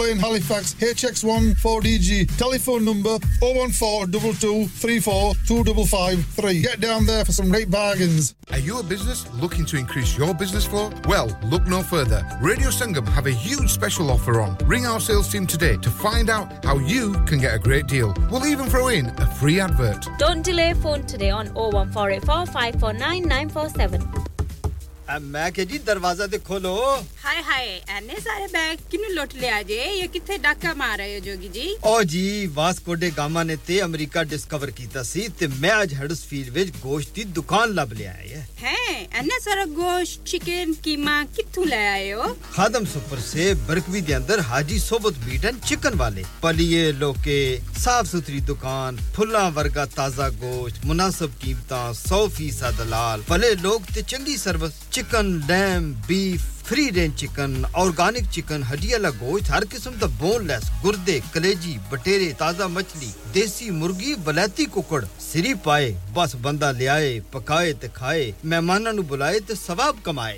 Lane, Halifax, H X one four D G. Telephone number oh one four two two three four two five five three. Get down there for some great bargains. Are you a business looking to increase your business flow? Well, look no further. Radio Sangam have a huge special offer on. Ring our sales team today to find out how you can get a great deal. We'll even throw in a free advert. Don't delay, phone today on oh one four eight four five four nine nine four seven. मैं के जी दरवाजा दे खोलो. हाय हाय, इतने सारे bag किने लोट ले आजे? ये किथे डाका मार रहे हो जोगी जी? ओ जी, वास्को डे गामा ने ते अमेरिका डिस्कवर कीता सी ते मैं आज हडर्सफील्ड विच गोश्त दी दुकान लब ले आई है. हैं, इतने सारे गोश्त, चिकन, कीमा किथों ले आए हो? खादम सुपर से बरकवी दे अंदर हाजी सोबत मीट एंड चिकन वाले. पलिए लोके साफ सुथरी दुकान, फुल्ला वर्गा ताजा गोश्त, मुनासिब कीमतां, one hundred percent दलाल, भले लोग ते चंगी service. Chicken, lamb, beef, free range chicken, organic chicken, हड्डी वाला गोश्त, हर किस्म का boneless, गुर्दे, कलेजी, बटेरे, ताजा मछली, देसी मुर्गी, बलाती कुकड़, सिरी पाए, बस बंदा ले आए, पकाए ते खाए, मेहमानां नु बुलाए ते सवाब कमाए.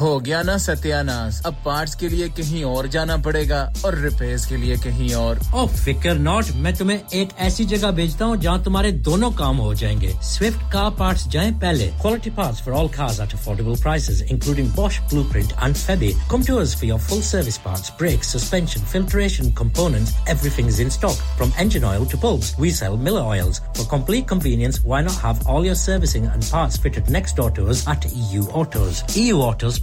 हो गया ना सत्यानाश अब पार्ट्स के लिए कहीं और जाना पड़ेगा और रिपेयर्स के लिए कहीं और ओ फिकर नॉट मैं तुम्हें एक ऐसी जगह भेजता हूं जहां तुम्हारे दोनों काम हो जाएंगे स्विफ्ट कार पार्ट्स जाएं पहले quality parts for all cars at affordable prices including Bosch Blueprint and Febi come to us for your full service parts brakes suspension filtration components everything is in stock from engine oil to bulbs we sell Miller oils for complete convenience why not have all your servicing and parts fitted next door to us at EU Autos EU Autos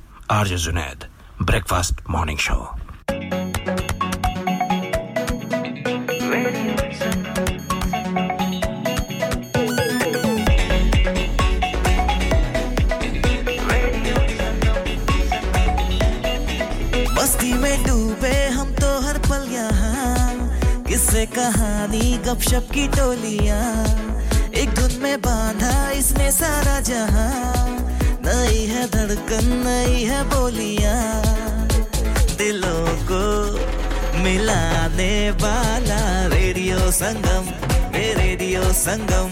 RJ Zunaid, Breakfast Morning Show. मस्ती में डूबे हम तो हर पल यहाँ किससे कहानी गपशप की टोलियाँ एक धुन में बांधा इसने सारा जहाँ नई है धड़कन नई है बोलियां दिलों को मिलाने वाला रेडियो संगम मेरे रेडियो संगम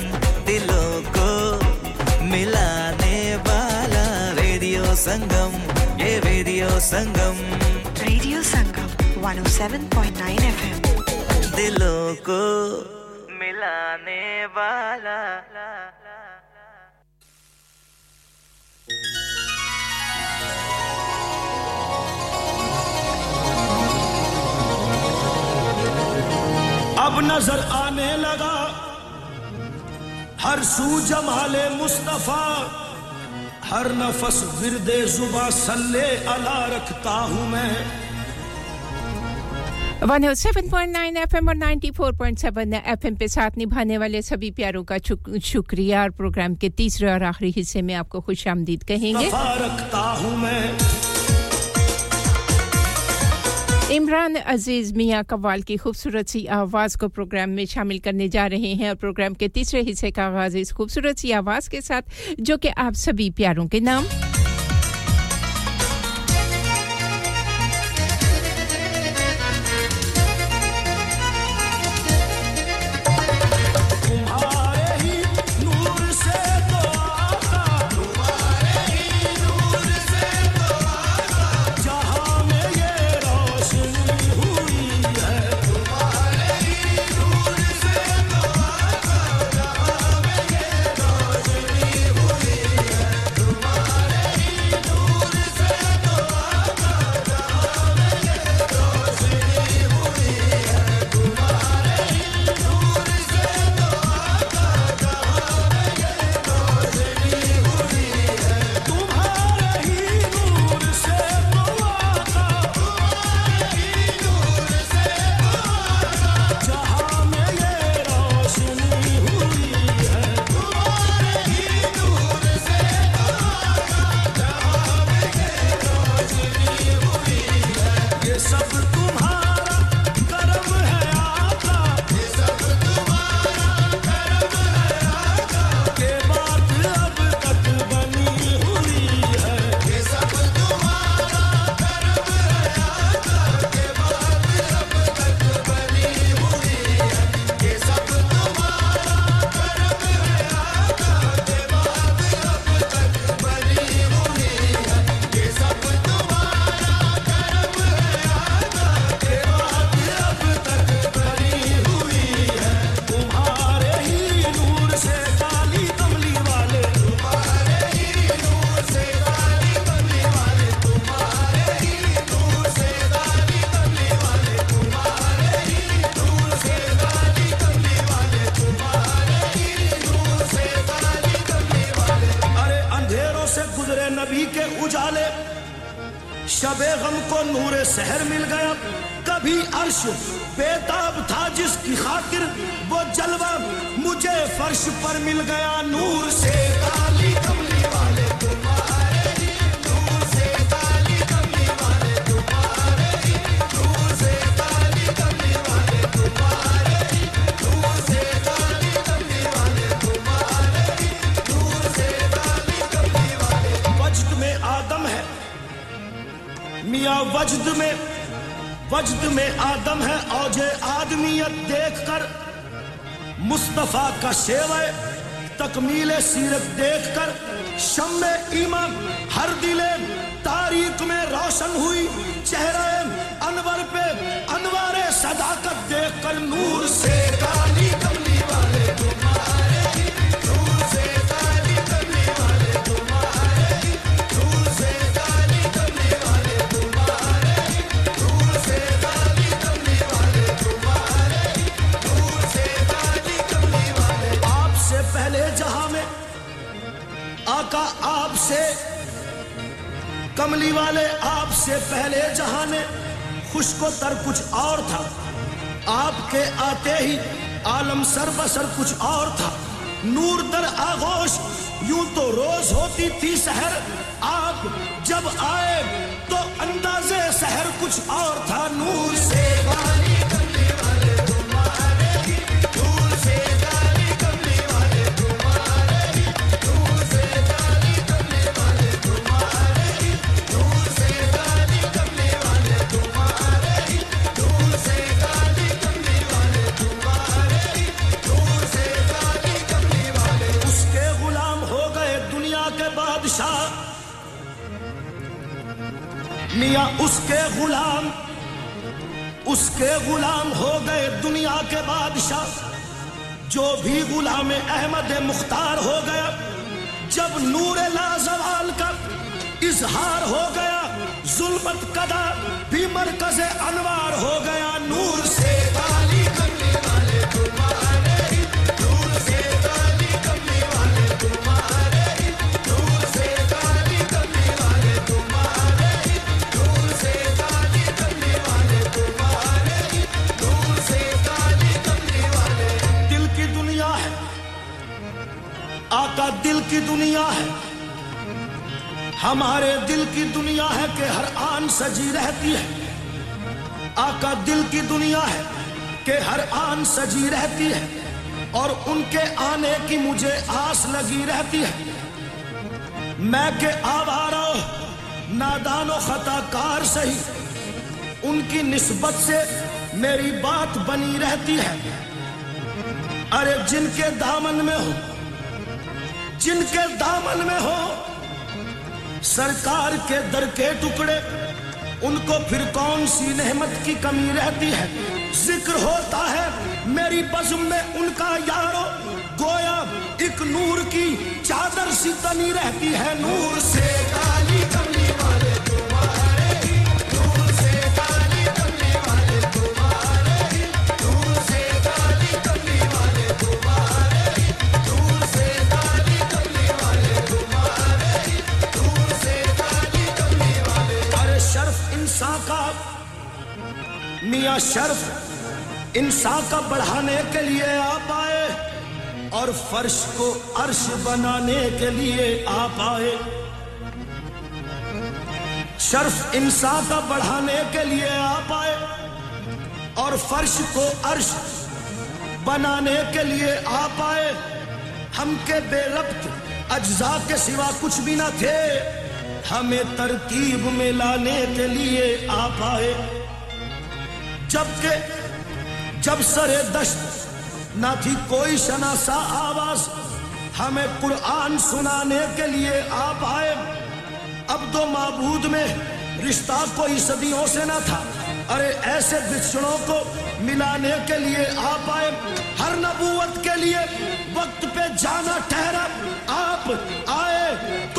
दिलों को मिलाने वाला रेडियो संगम ये radio Sangam radio Sangam one oh seven point nine FM दिलों को मिलाने वाला अब नजर आने लगा हर सू जमाले मुस्तफा हर नफस विरदे जुबा सल्ले अला रखता हूं मैं one oh seven point nine FM और ninety four point seven FM पे साथ निभाने वाले सभी प्यारों का शुक्रिया और प्रोग्राम के तीसरे और आखिरी हिस्से में आपको खुशामदीद कहेंगे रखता हूं मैं इमरान अजीज मियां कव्वाल की खूबसूरत सी आवाज को प्रोग्राम में शामिल करने जा रहे हैं और प्रोग्राम के तीसरे हिस्से का आगाज इस खूबसूरत सी आवाज के साथ जो कि आप सभी प्यारों के नाम शबे गम को नूरे शहर मिल गया कभी अर्श बेताब था जिसकी खातिर वो जलवा मुझे फर्श पर मिल गया नूर से ताली कमली वाले तुम्हारे ही नूर से ताली कमली वाले तुम्हारे ही नूर से ताली कमली वाले तुम्हारे ही नूर से ताली कमली वाले तुम्हारे ही नूर से ताली कमली वाले वजद में आदम है मियां वजद में वजद में आदम है औजे आदमियत देखकर मुस्तफा का शेवा तकमीले सीरत देखकर शम्मे ईमान हर दिले तारीख में रोशन हुई चेहरे अनवर पे अनवारे सदाकत देखकर नूर से काली कमली वाले तुम्हारे नूर से काली कमली वाले तुम्हारे नूर से आका आपसे कमली वाले आपसे पहले जहां ने खुशकोतर कुछ और था आपके आते ही आलम सरबसर कुछ और था नूर दर आगोश यूं तो रोज होती थी शहर आप जब आए तो अंदाजे शहर कुछ और था नूर से वाली कमली वाले तुम्हारे ही नूर से मियां उसके गुलाम उसके गुलाम हो गए दुनिया के बादशाह जो भी गुलाम अहमद मुख्तार हो गया जब नूर लाजवाल का इजहार हो गया जुल्मत कदा भी मरकज अनवार हो गया नूर से ताली कमली वाले तुम्हारे ही नूर से ताली कमली वाले तुम्हारे ही नूर से ताली कमली वाले तुम्हारे आका दिल की दुनिया है हमारे दिल की दुनिया है कि हर आन सजी रहती है आका दिल की दुनिया है कि हर आन सजी रहती है और उनके आने की मुझे आस लगी रहती है मैं के आवारा नादान और खताकार सही उनकी निस्बत से मेरी बात बनी रहती है अरे जिनके दामन में हो जिनके दामन में हो सरकार के दर के टुकड़े उनको फिर कौन सी नेहमत की कमी रहती है जिक्र होता है मेरी बज़्म में उनका यारो गोया एक नूर की चादर सी तनी रहती है नूर से काली कमली वाले तुम्हारे ही नूर से काली कमली वाले तुम्हारे ही नूर से काली कमली वाले तुम्हारे ही नूर से इंसान का मियां शर्फ इंसान का बढ़ाने के लिए आप आए और फर्श को अर्श बनाने के लिए आप आए शर्फ इंसान का बढ़ाने के लिए आप आए और फर्श को अर्श बनाने के लिए आप आए हम के बेरब्त अज्जा के सिवा कुछ भी ना थे हमें तरकीब में लाने के लिए आप आए जबकि जब सरे दश्त ना थी कोई शनासा आवाज हमें कुरान सुनाने के लिए आप आए अब तो माबूद में रिश्ता कोई सदियों से ना था अरे ऐसे बिछड़ों को मिलाने के लिए आप आए हर नबूवत के लिए वक्त पे जाना ठहरा आप आए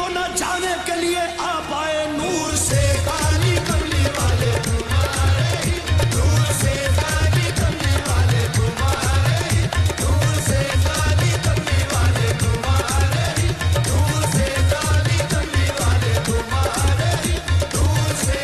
तो न जाने के लिए आप आए नूर से काली कमली वाले तुम्हारे ही नूर से काली कमली वाले तुम्हारे ही नूर से काली कमली वाले तुम्हारे ही नूर से काली कमली वाले तुम्हारे ही नूर से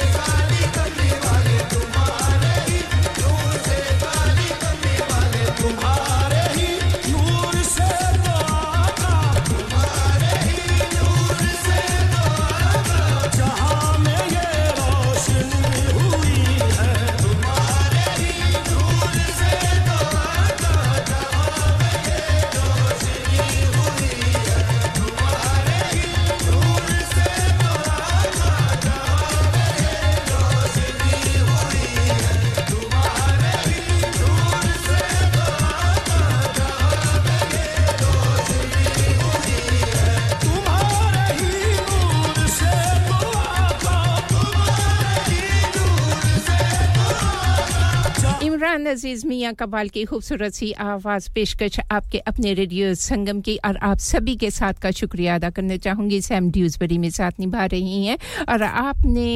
हुनरान अजीज मियां कबाल की खूबसूरत सी आवाज पेशकश आपके अपने रेडियो संगम की और आप सभी के साथ का शुक्रिया अदा करना चाहूंगी सैम ड्यूज़बरी में साथ निभा रही हैं और आपने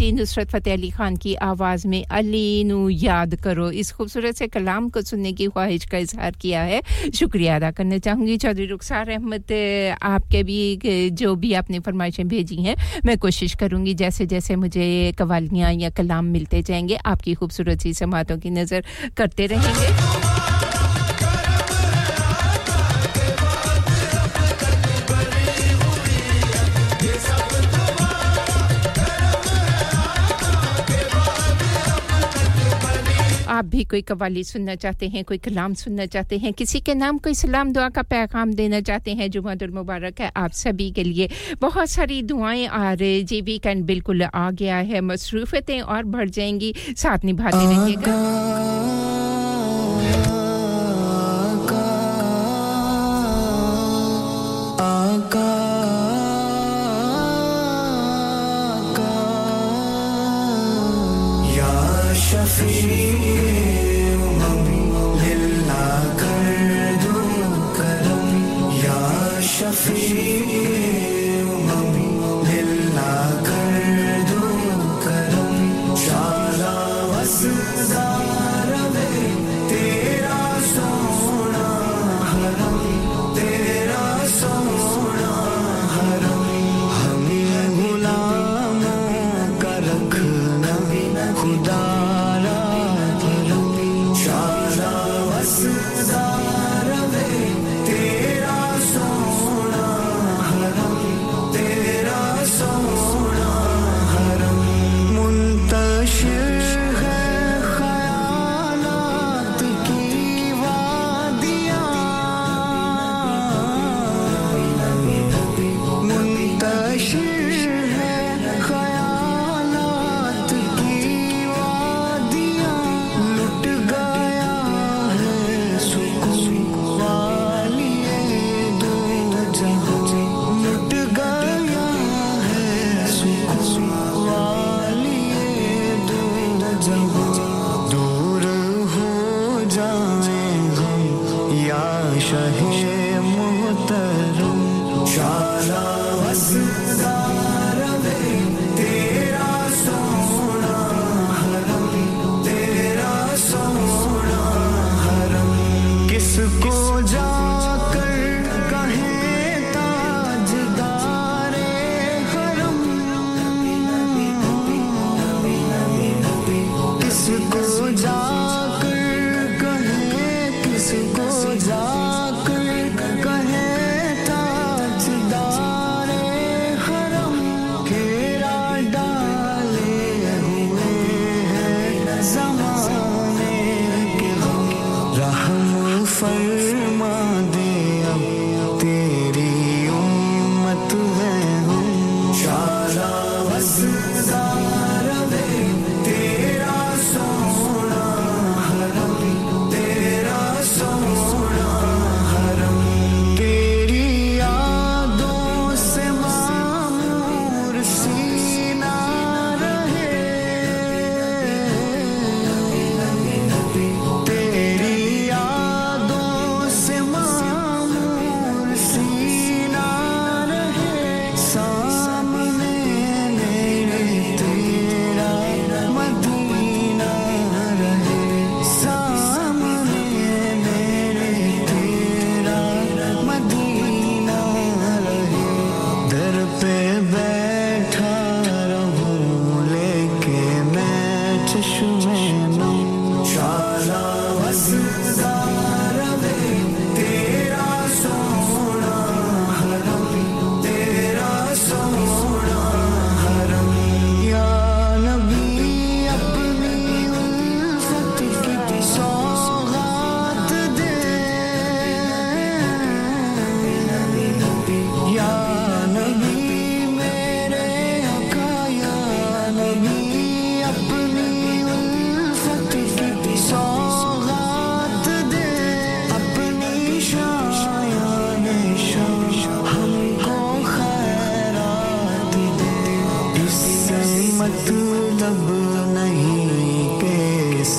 जी नुसरत फतेह अली खान की आवाज में अली नु याद करो इस खूबसूरत से कलाम को सुनने की ख्वाहिश का इजहार किया है शुक्रिया अदा करना चाहूंगी चौधरी रुखसार अहमद आपके भी जो भी आपने फरमाइशें भेजी हैं मैं कोशिश करूंगी जैसे-जैसे मुझे कवालियां या कलाम मिलते जाएंगे आपकी खूबसूरत सी समातों की नजर करते रहेंगे आप भी कोई कव्वाली सुनना चाहते हैं कोई कलाम सुनना चाहते हैं किसी के नाम कोई सलाम दुआ का पैगाम देना चाहते हैं जुमातुल मुबारक है आप सभी के लिए बहुत सारी दुआएं आ रही जी वीकेंड बिल्कुल आ गया है मसरूफियतें और बढ़ जाएंगी साथ निभाते रहिएगा आका आका आका شفیع امم للہ کر دو کرم یا شفیع امم للہ کر دو کرم شالا وسزار میں تیرا سونا حرم تیرا سونا حرم ہمیں غلاموں کا رکھنا خدا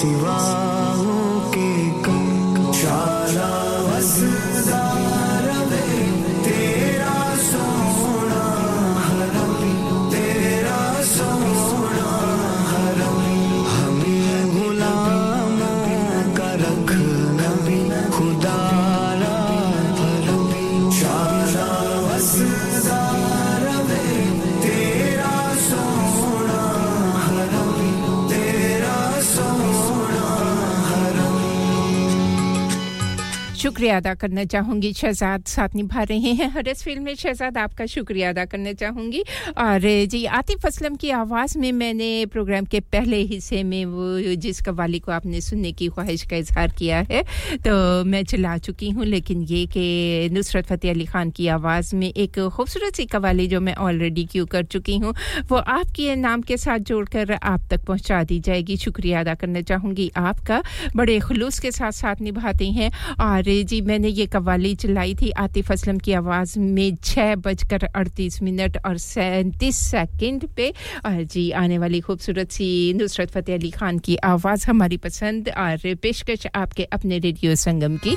सिवा शुक्रिया अदा करना चाहूंगी शहजाद साथ निभा रहे हैं हर इस फिल्म में शहजाद आपका शुक्रिया अदा करना चाहूंगी और जी आतिफ असलम की आवाज में मैंने प्रोग्राम के पहले हिस्से में वो जिस कव्वाली को आपने सुनने की ख्वाहिश का इजहार किया है तो मैं चला चुकी हूं लेकिन ये कि नुसरत फतेह अली खान की आवाज में एक खूबसूरत सी कव्वाली जो मैं ऑलरेडी क्यू कर चुकी हूं वो आपके नाम के साथ जोड़कर आप तक पहुंचा दी जाएगी शुक्रिया अदा करना चाहूंगी आपका बड़े खुलूस के साथ साथ निभाते हैं और जी मैंने ये कव्वाली चलाई थी आतिफ असलम की आवाज में छह बजकर अड़तीस मिनट और सैंतीस सेकंड पे और जी आने वाली खूबसूरत सी नुसरत फतेह अली खान की आवाज हमारी पसंद और पेशकश आपके अपने रेडियो संगम की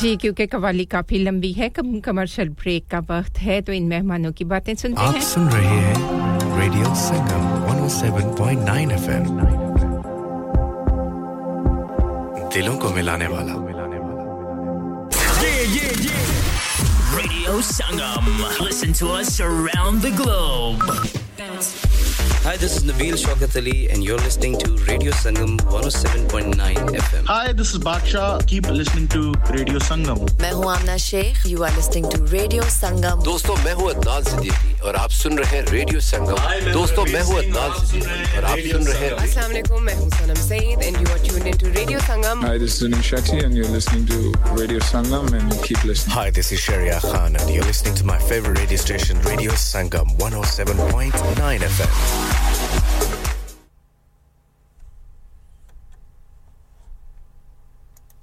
जी क्योंकि कवाली काफी लंबी है कम कमर्शियल ब्रेक का वक्त है तो इन मेहमानों की बातें सुनते हैं आप सुन रहे हैं radio Sangam one oh seven point nine FM दिलों को मिलाने वाला yeah, yeah, yeah. Radio Sangam. Listen to us around the globe. Hi, this is Nabeel Shaukat Ali, and you're listening to Radio Sangam one oh seven point nine F M. Hi, this is Badshah. Keep listening to Radio Sangam. मैं हूँ Amna Sheikh. You are listening to Radio Sangam. दोस्तों मैं हूँ अदनान सिद्दीकी और आप सुन रहे हैं Radio Sangam. दोस्तों मैं हूँ अदनान सिद्दीकी और आप सुन रहे हैं. अस्सलाम वालेकुम. मैं हूँ Sanam Saeed, and you are tuned into Radio Sangam. Hi, this is Anil Shetty, and you're listening to Radio Sangam, and keep listening. Hi, this is Sheheryar Khan, and you're listening to my favorite radio station, Radio Sangam one oh seven point nine F M.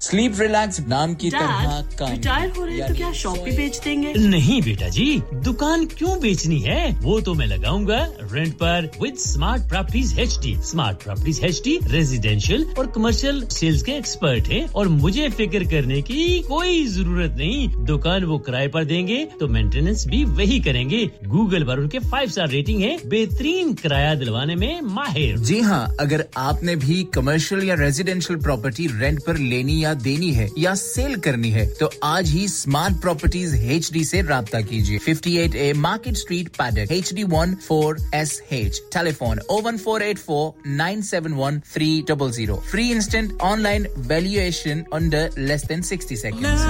Sleep relax नाम की तरह का retire हो रहे हैं तो क्या shop भी बेच देंगे नहीं बेटा जी दुकान क्यों बेचनी है वो तो मैं लगाऊंगा रेंट पर with smart properties HD smart properties HD residential और कमर्शियल सेल्स के एक्सपर्ट हैं और मुझे फिक्र करने की कोई जरूरत नहीं दुकान वो किराए पर देंगे तो मेंटेनेंस भी वही करेंगे गूगल पर उनके five star रेटिंग है बेहतरीन किराया दिलवाने में माहिर जी हां अगर आपने भी कमर्शियल या रेजिडेंशियल प्रॉपर्टी रेंट पर लेनी या देनी है या सेल करनी है तो आज ही स्मार्ट प्रॉपर्टीज एचडी से राब्ता कीजिए fifty-eight A market street Paddock H D one four S H telephone oh one four eight four nine seven one three zero zero free instant online valuation under less than sixty seconds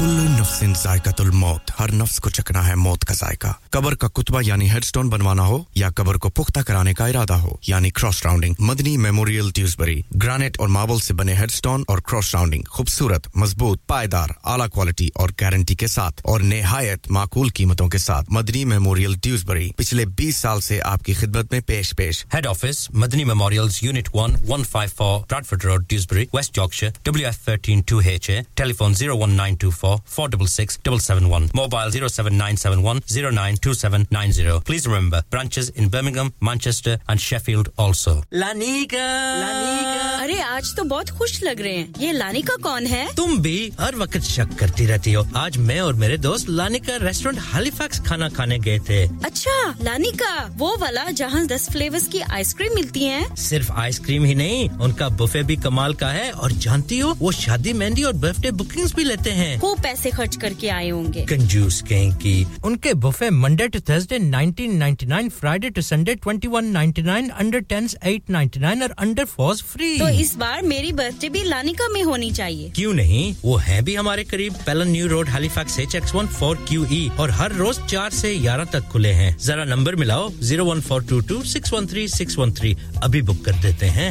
कुल्लू नफ्सिन जायकातुल मौत हर नफ्स को चखना है मौत का जायका कब्र का कुतबा यानी हेडस्टोन बनवाना हो या कब्र को पुख्ता कराने का इरादा हो यानी cross rounding Madni memorial Dewsbury granite और मार्बल से बने हेडस्टोन और क्रॉस राउंडिंग खूबसूरत मजबूत पायदार आला क्वालिटी और गारंटी के साथ और निहायत माकूल कीमतों के साथ मदनी मेमोरियल ट्यूसबरी पिछले twenty साल से आपकी खिदमत में पेश-पेश head office Madni memorials unit one one five four Bradford Road Dewsbury West Yorkshire W F one three two H A telephone oh one nine two four four six six seven seven one mobile oh seven nine seven one oh nine two seven nine oh please remember branches in Birmingham Manchester and Sheffield also Lanika Lanika अरे आज तो बहुत खुश लग रहे हैं ये Lanika कौन है तुम भी हर वक्त शक करती रहती हो आज मैं और मेरे दोस्त लानिका रेस्टोरेंट हैलिफैक्स खाना खाने गए थे अच्छा लानिका वो वाला जहां ten फ्लेवर्स की आइसक्रीम मिलती है सिर्फ आइसक्रीम ही नहीं उनका बुफे भी कमाल का है और जानती हो वो शादी मेहंदी और बर्थडे बुकिंग्स भी लेते हैं खूब पैसे खर्च करके आए होंगे कंजूस कहीं की उनके buffet Monday to Thursday nineteen ninety-nine Friday to Sunday twenty-one ninety-nine under tens eight ninety-nine और अंडर fours फ्री तो इस बार मेरी बर्थडे भी लानिका में होनी चाहिए क्यों नहीं वो है भी हमारे करीब Pellon new road Halifax H X one four Q E और हर रोज four से eleven तक खुले हैं जरा नंबर मिलाओ oh one four two two six one three six one three अभी बुक कर देते हैं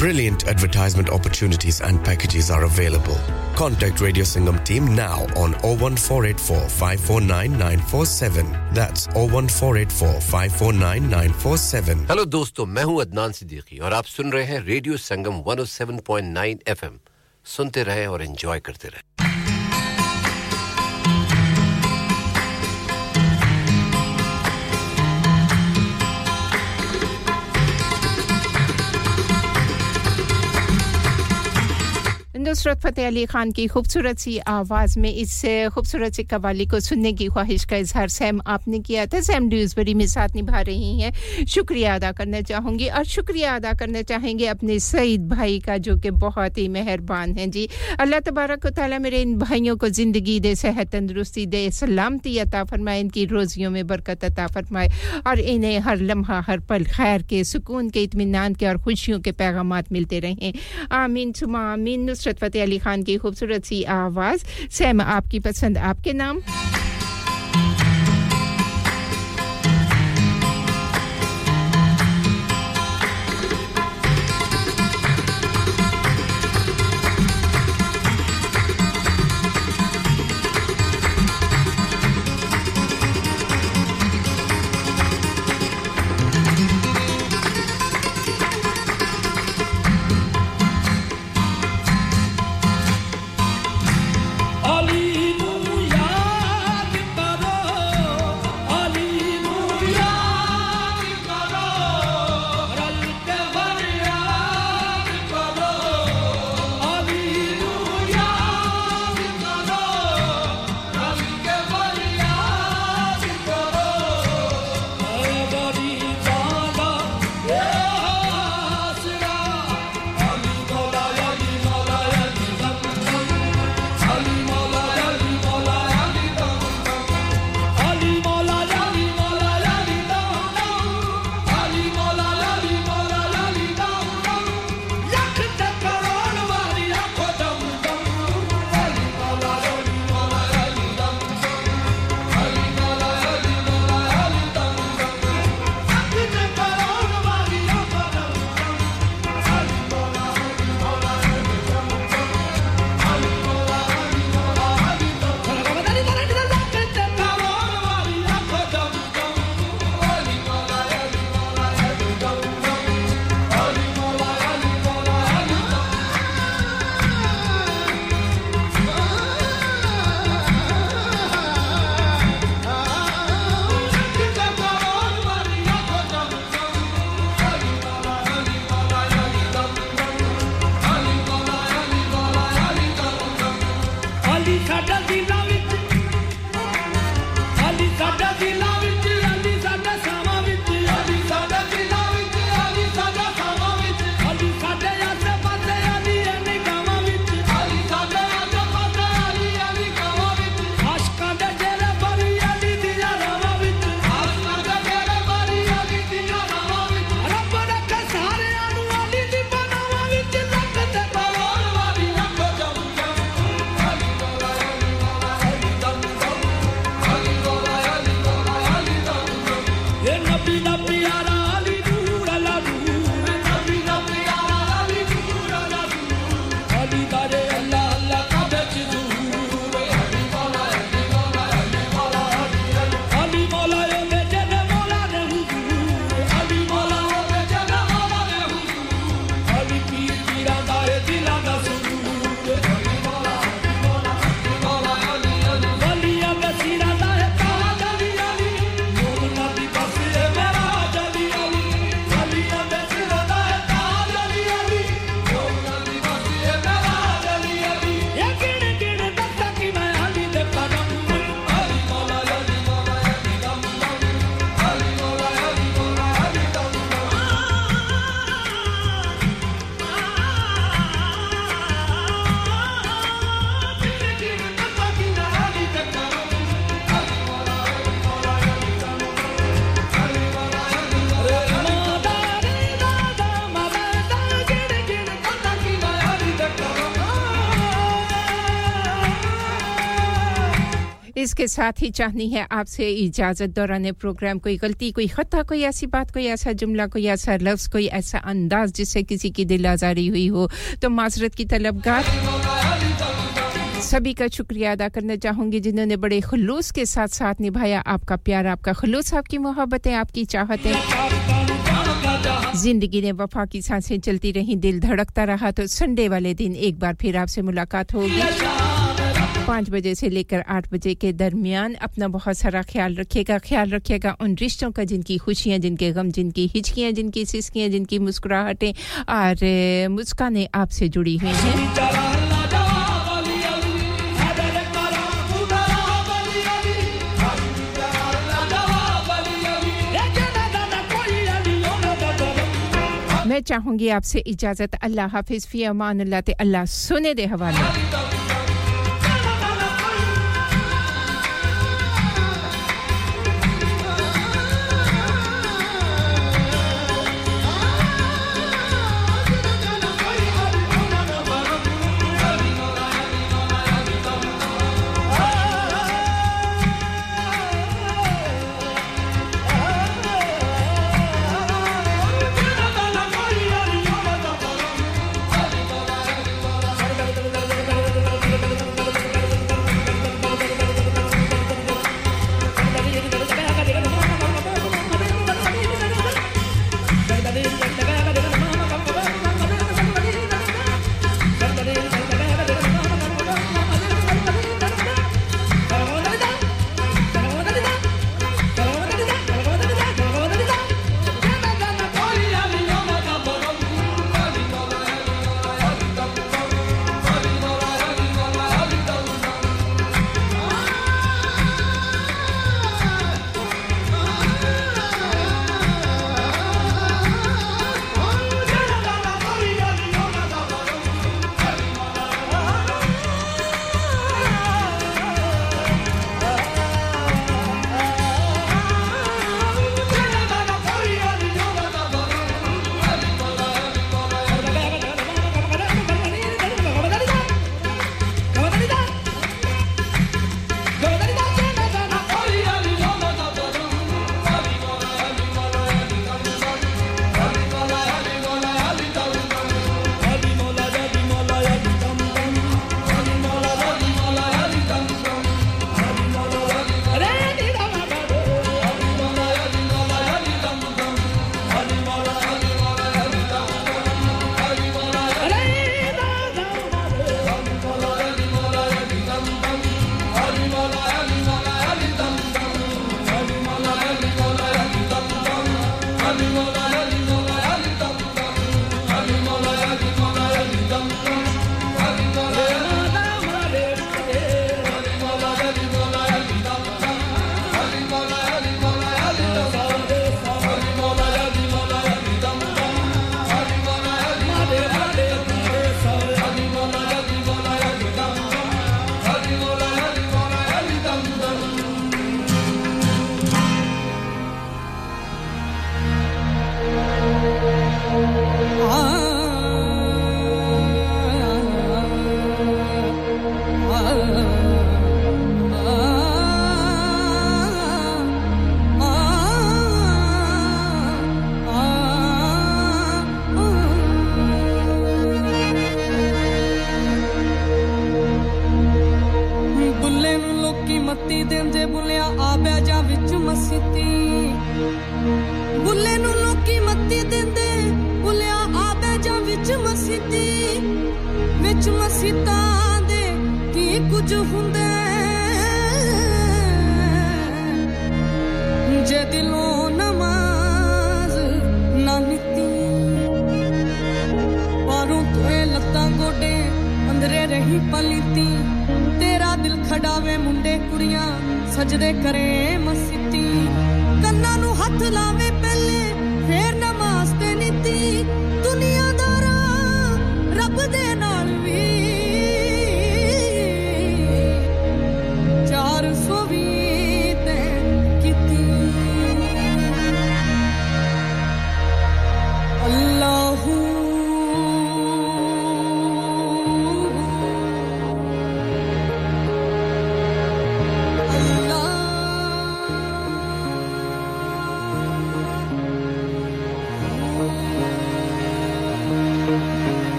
Brilliant advertisement opportunities and packages are available. Contact Radio Sangam team now on oh one four eight four five four nine nine four seven. That's oh one four eight four five four nine nine four seven. Hello dosto, main hu Adnan Siddiqui aur aap sun rahe hain Radio Sangam one oh seven point nine F M. Sunte rahe aur enjoy karte rahe. Nusrat Fateh Ali Khan की खूबसूरत सी आवाज में इस खूबसूरत सी कव्वाली को सुनने की ख्वाहिश का इजहार सैम आपने किया था सैम ड्यूसबरी में साथ निभा रही हैं शुक्रिया अदा करना चाहूंगी और शुक्रिया अदा करना चाहेंगे अपने सईद भाई का जो कि बहुत ही मेहरबान हैं जी अल्लाह तबाराक व तआला मेरे इन भाइयों को जिंदगी दे सेहत तंदुरुस्ती दे सलामती अता फरमाए इनकी रोजियों में बरकत अता फरमाए और इन्हें हर लम्हा हर पल खैर के सुकून के इत्मीनान के और खुशियों के पैगामात मिलते रहें आमीन सुमा आमीन नुसरत फतेह अली खान की खूबसूरत सी आवाज सैम आपकी पसंद आपके नाम इस के साथ ही चाहनी है आपसे इजाजत दौरान प्रोग्राम कोई गलती कोई खता कोई ऐसी बात कोई ऐसा जुमला कोई ऐसा लफ्ज कोई ऐसा अंदाज जिससे किसी की दिल आजारी हुई हो तो माजरत की तलबगार सभी का शुक्रिया अदा करना चाहूंगी जिन्होंने बड़े खुलूस के साथ साथ निभाया आपका प्यार आपका खुलूस आपकी मोहब्बतें आपकी चाहतें जिंदगी ने वफा की सांसें चलती रहीं दिल धड़कता रहा तो संडे वाले दिन एक बार फिर आपसे मुलाकात होगी पाँच बजे से लेकर आठ बजे के दरमियान अपना बहुत सारा ख्याल रखिएगा ख्याल रखिएगा उन रिश्तों का जिनकी खुशियां जिनके गम जिनकी हिचकियां जिनकी सिसकियां जिनकी मुस्कुराहटें और मुस्कानें आपसे जुड़ी हुई हैं मैं चाहूंगी आपसे इजाजत अल्लाह हाफिज फी अमान अल्लाह ते अल्लाह सुने दे हवाले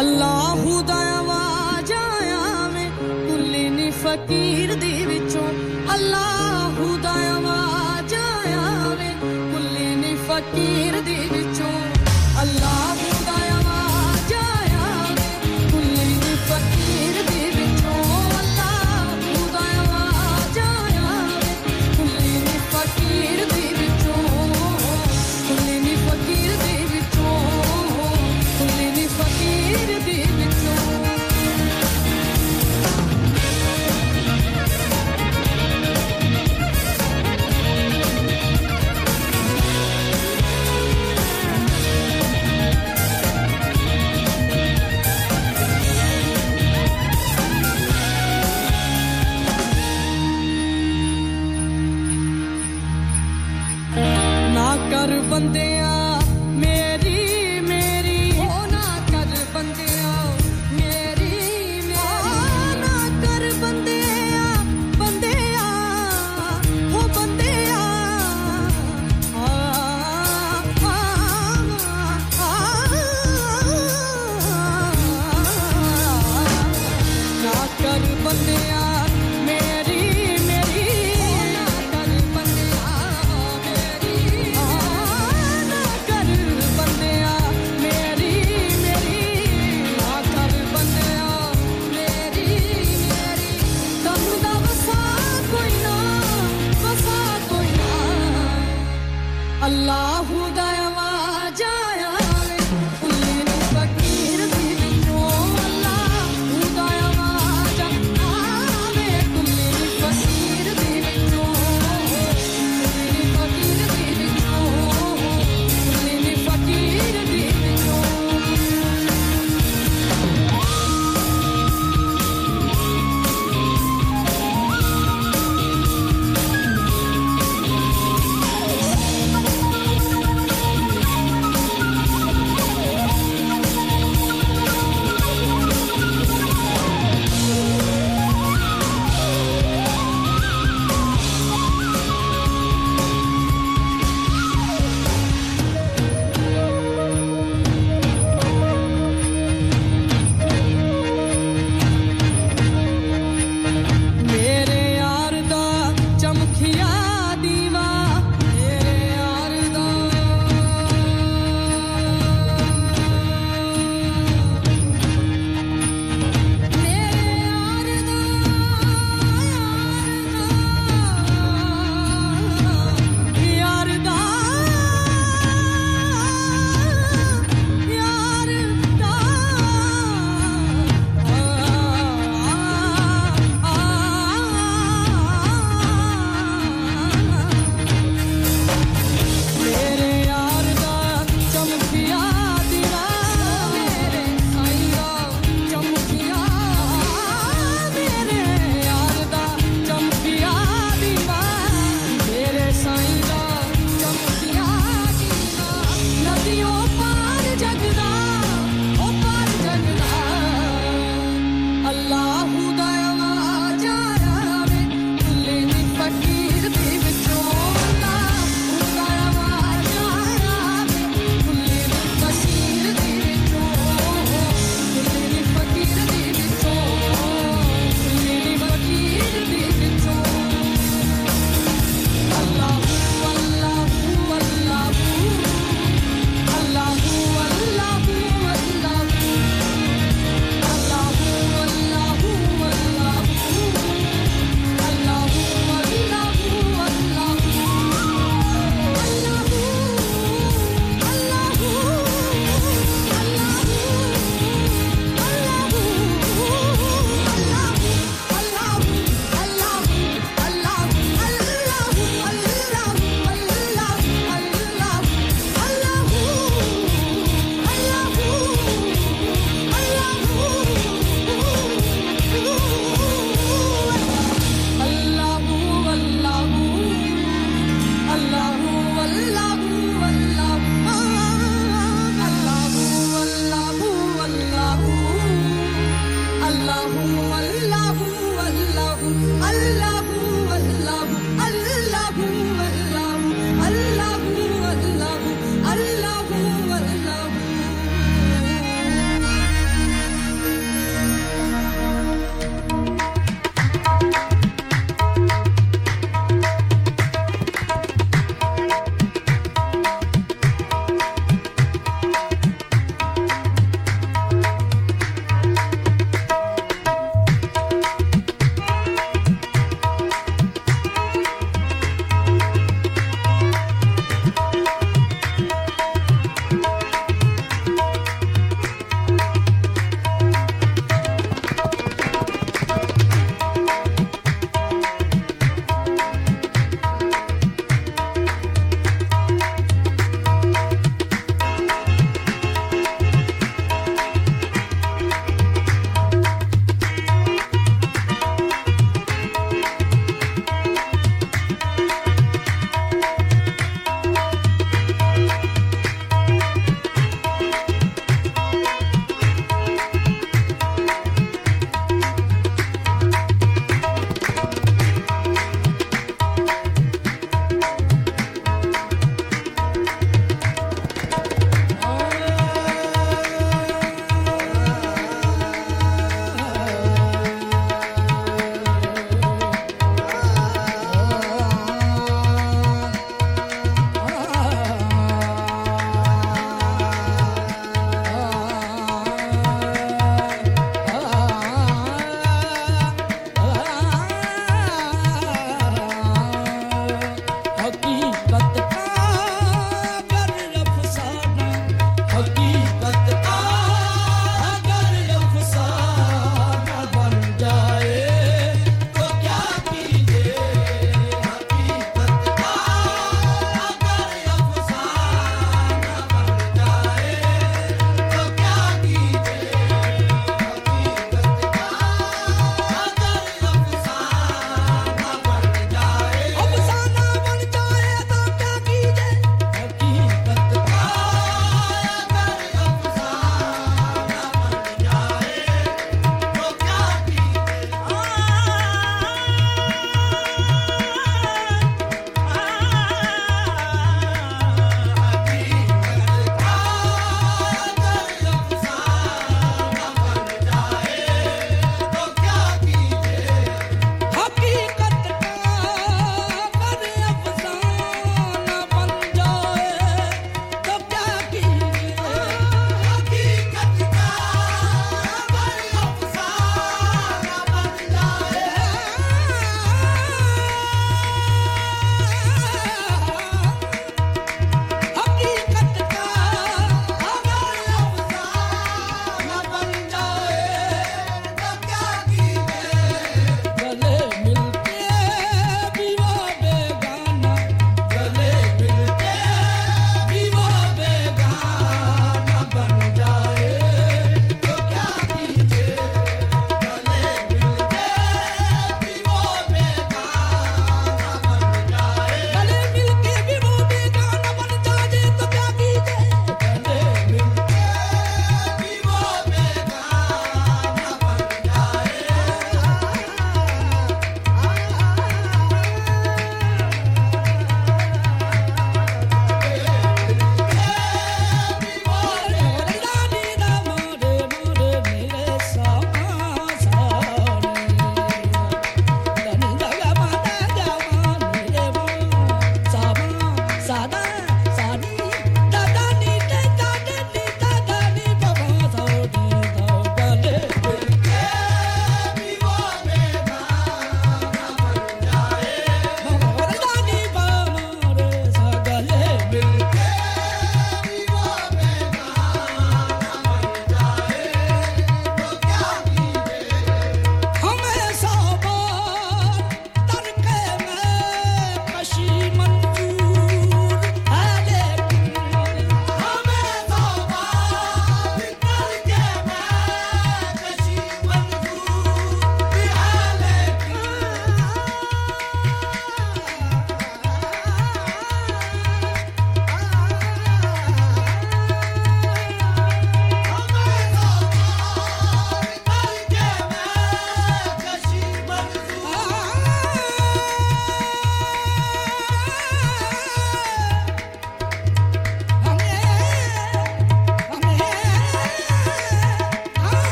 Allahu dawa jaya mein kulli ni fakir de vichon Allahu dawa jaya mein kulli ni fakir de vichon Allahu dawa jaya mein kulli ni fakir de vichon Allahu dawa jaya mein kulli ni fakir de vichon kulli ni fakir de vichon kulli ni fakir कर बंदिया मेरी मेरी ओ ना कर बंदिया मेरी मेरी ओ ना कर बंदिया बंदिया हो बंदिया आ आ ना कर बंदिया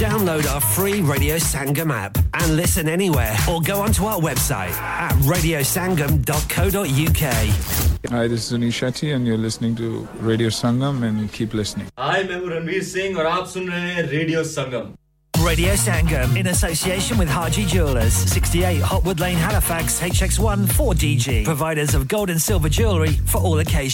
Download our free Radio Sangam app and listen anywhere or go onto our website at radio sangam dot co dot u k. Hi, this is Anish Shetty and you're listening to Radio Sangam and keep listening. Hi, I'm Ranveer Singh and you're listening to Radio Sangam. Radio Sangam in association with Haji Jewellers, sixty-eight Hotwood Lane, Halifax, H X one four D G. Providers of gold and silver jewellery for all occasions.